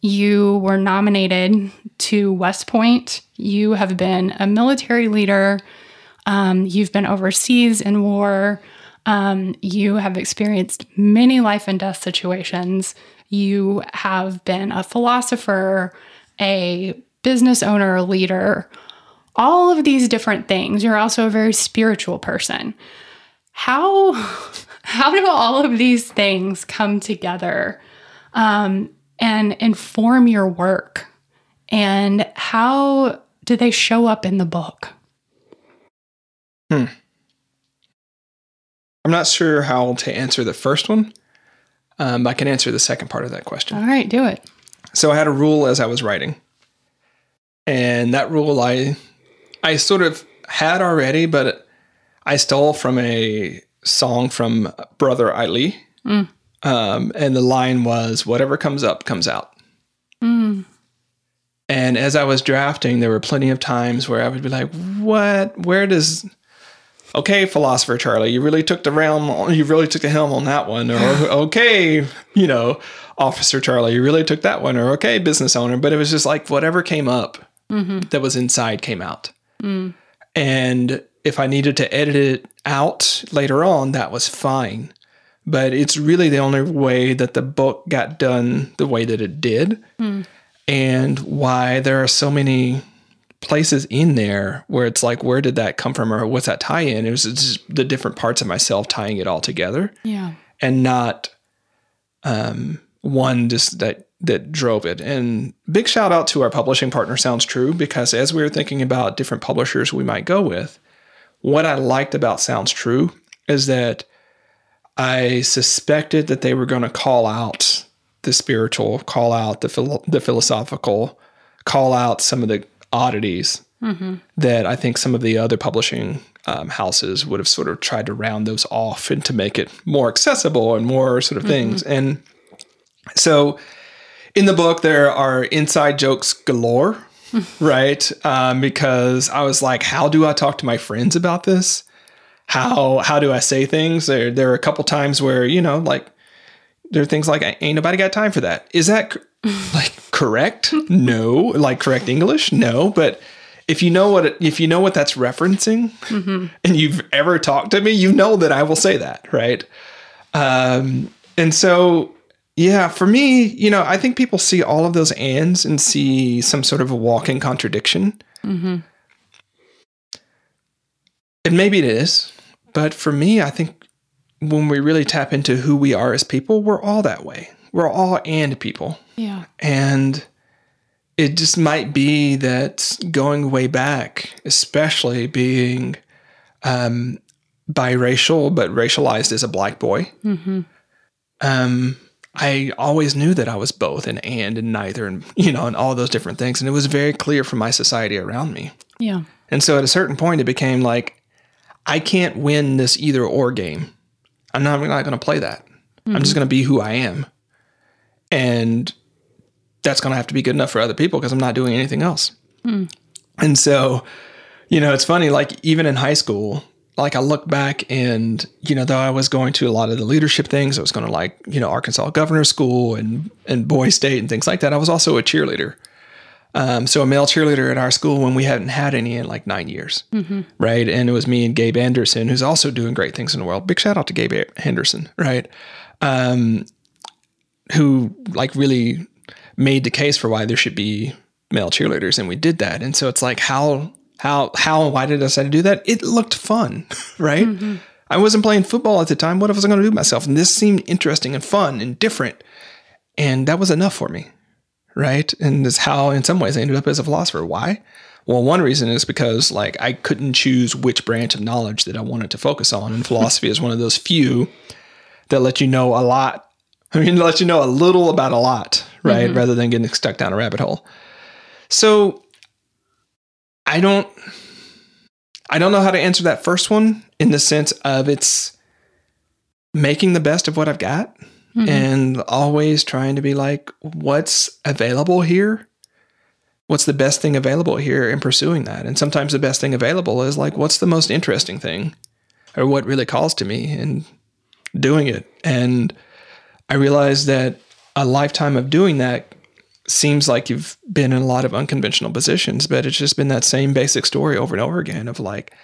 You were nominated to West Point. You have been a military leader. Um, you've been overseas in war. Um, you have experienced many life and death situations. You have been a philosopher, a business owner, a leader, all of these different things. You're also a very spiritual person. How, how do all of these things come together um, and inform your work? And how do they show up in the book? Hmm. I'm not sure how to answer the first one. Um, I can answer the second part of that question. All right, do it. So I had a rule as I was writing. And that rule I, I sort of had already, but it, I stole from a song from Brother Ailey, mm. um, and the line was, whatever comes up, comes out. Mm. And as I was drafting, there were plenty of times where I would be like, what? Where does okay, philosopher Charlie, you really took the realm, you really took the helm on that one, or okay, you know, officer Charlie, you really took that one, or okay, business owner. But it was just like whatever came up mm-hmm. that was inside came out. Mm. And if I needed to edit it out later on, that was fine. But it's really the only way that the book got done the way that it did, mm. and why there are so many places in there where it's like, where did that come from, or what's that tie in? It was just the different parts of myself tying it all together, yeah, and not um, one just that that drove it. And big shout out to our publishing partner, Sounds True, because as we were thinking about different publishers we might go with, what I liked about Sounds True is that I suspected that they were going to call out the spiritual, call out the philo- the philosophical, call out some of the oddities mm-hmm. that I think some of the other publishing um, houses would have sort of tried to round those off and to make it more accessible and more sort of mm-hmm. things. And so in the book, there are inside jokes galore, right? Um, because I was like, how do I talk to my friends about this? How how do I say things? There there are a couple times where, you know, like there are things like, ain't nobody got time for that. Is that like correct? No. Like correct English? No. But if you know what it, if you know what that's referencing mm-hmm. and you've ever talked to me, you know that I will say that, right? Um, and so, yeah, for me, you know, I think people see all of those ands and see some sort of a walking contradiction. Mm-hmm. And maybe it is. But for me, I think when we really tap into who we are as people, we're all that way. We're all and people. Yeah. And it just might be that going way back, especially being um, biracial, but racialized as a black boy, mm-hmm. um, I always knew that I was both an and and neither and, you know, and all those different things. And it was very clear from my society around me. Yeah. And so at a certain point, it became like, I can't win this either or game. I'm not, I'm not going to play that. Mm-hmm. I'm just going to be who I am. And that's going to have to be good enough for other people because I'm not doing anything else. Mm. And so, you know, it's funny, like even in high school, like I look back and, you know, though I was going to a lot of the leadership things, I was going to like, you know, Arkansas Governor School and, and Boy State and things like that. I was also a cheerleader. Um, so a male cheerleader at our school when we hadn't had any in like nine years, mm-hmm. right? And it was me and Gabe Anderson, who's also doing great things in the world. Big shout out to Gabe Anderson, right? Um, who like really made the case for why there should be male cheerleaders, and we did that. And so it's like, how, how, how, and why did I decide to do that? It looked fun, right? Mm-hmm. I wasn't playing football at the time. What was I going to do with myself? And this seemed interesting and fun and different, and that was enough for me. Right. And that's how, in some ways, I ended up as a philosopher. Why? Well, one reason is because, like, I couldn't choose which branch of knowledge that I wanted to focus on. And philosophy is one of those few that let you know a lot. I mean, let you know a little about a lot, right? Mm-hmm. Rather than getting stuck down a rabbit hole. So I don't, I don't know how to answer that first one in the sense of it's making the best of what I've got. Mm-hmm. And always trying to be like, what's available here? What's the best thing available here, and pursuing that? And sometimes the best thing available is like, what's the most interesting thing, or what really calls to me, and doing it. And I realized that a lifetime of doing that seems like you've been in a lot of unconventional positions, but it's just been that same basic story over and over again of like,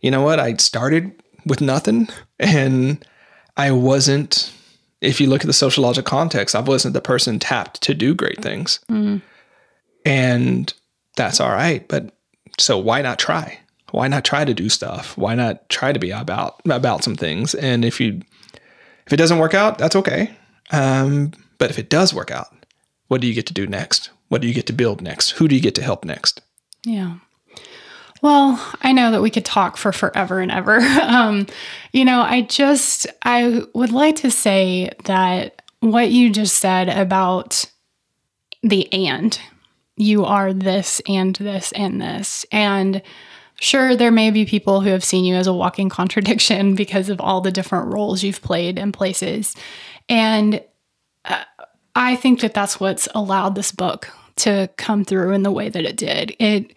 you know what? I started with nothing, and I wasn't... If you look at the sociological context, I wasn't the person tapped to do great things. Mm. And that's all right. But so why not try? Why not try to do stuff? Why not try to be about about some things? And if you if it doesn't work out, that's okay. Um, but if it does work out, what do you get to do next? What do you get to build next? Who do you get to help next? Yeah. Well, I know that we could talk for forever and ever. Um, you know, I just, I would like to say that what you just said about the and, you are this and this and this. And sure, there may be people who have seen you as a walking contradiction because of all the different roles you've played in places. And uh, I think that that's what's allowed this book to come through in the way that it did. It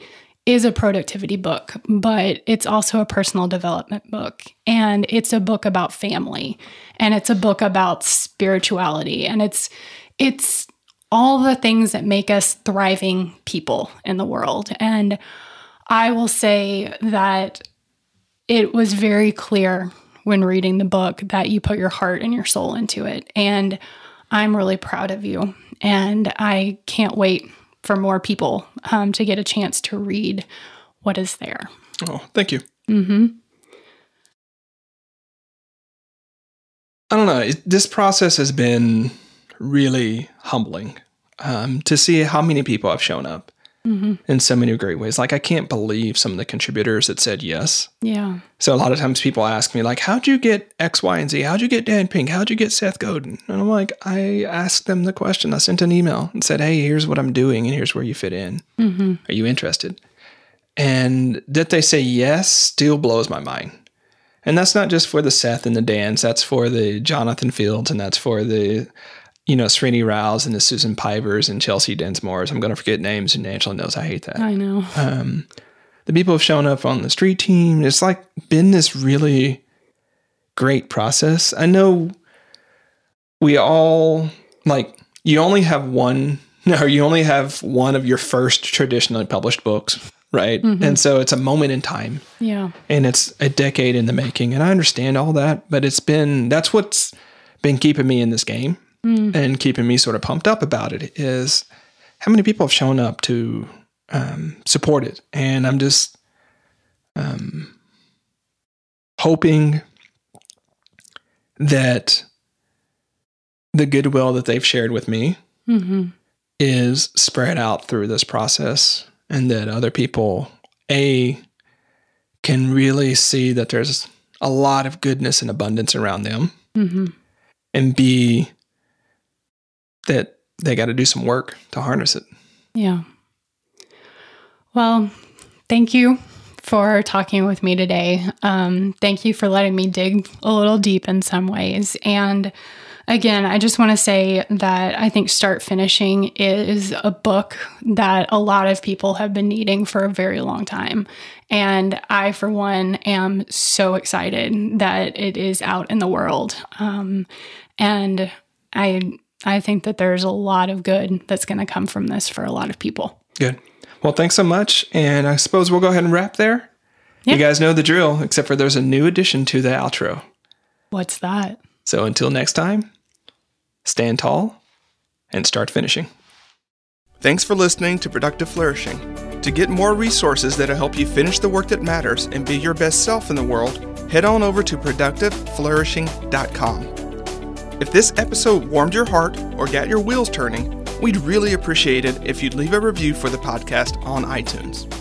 is a productivity book, but it's also a personal development book. And it's a book about family, and it's a book about spirituality. And it's it's all the things that make us thriving people in the world. And I will say that it was very clear when reading the book that you put your heart and your soul into it. And I'm really proud of you. And I can't wait for more people um, to get a chance to read what is there. Oh, thank you. Mm-hmm. I don't know. This process has been really humbling um, to see how many people have shown up mm-hmm. in so many great ways. Like, I can't believe some of the contributors that said yes. Yeah. So a lot of times people ask me, like, how'd you get X, Y, and Z? How'd you get Dan Pink? How'd you get Seth Godin? And I'm like, I asked them the question. I sent an email and said, hey, here's what I'm doing, and here's where you fit in. Mm-hmm. Are you interested? And that they say yes still blows my mind. And that's not just for the Seth and the Dans. That's for the Jonathan Fields, and that's for the, you know, Srinivas Rao's and the Susan Pivers and Chelsea Dinsmore's. I'm going to forget names, and Angela knows I hate that. I know. Um, the people have shown up on the street team. It's like been this really great process. I know we all, like, you only have one, no, you only have one of your first traditionally published books, right? Mm-hmm. And so it's a moment in time. Yeah. And it's a decade in the making. And I understand all that, but it's been, that's what's been keeping me in this game. Mm. And keeping me sort of pumped up about it is how many people have shown up to um, support it. And I'm just um, hoping that the goodwill that they've shared with me mm-hmm. is spread out through this process, and that other people, A, can really see that there's a lot of goodness and abundance around them, mm-hmm. and B, that they got to do some work to harness it. Yeah. Well, thank you for talking with me today. Um, thank you for letting me dig a little deep in some ways. And again, I just want to say that I think Start Finishing is a book that a lot of people have been needing for a very long time. And I, for one, am so excited that it is out in the world. Um, and I... I think that there's a lot of good that's going to come from this for a lot of people. Good. Well, thanks so much. And I suppose we'll go ahead and wrap there. Yeah. You guys know the drill, except for there's a new addition to the outro. What's that? So until next time, stand tall and start finishing. Thanks for listening to Productive Flourishing. To get more resources that'll help you finish the work that matters and be your best self in the world, head on over to productive flourishing dot com. If this episode warmed your heart or got your wheels turning, we'd really appreciate it if you'd leave a review for the podcast on iTunes.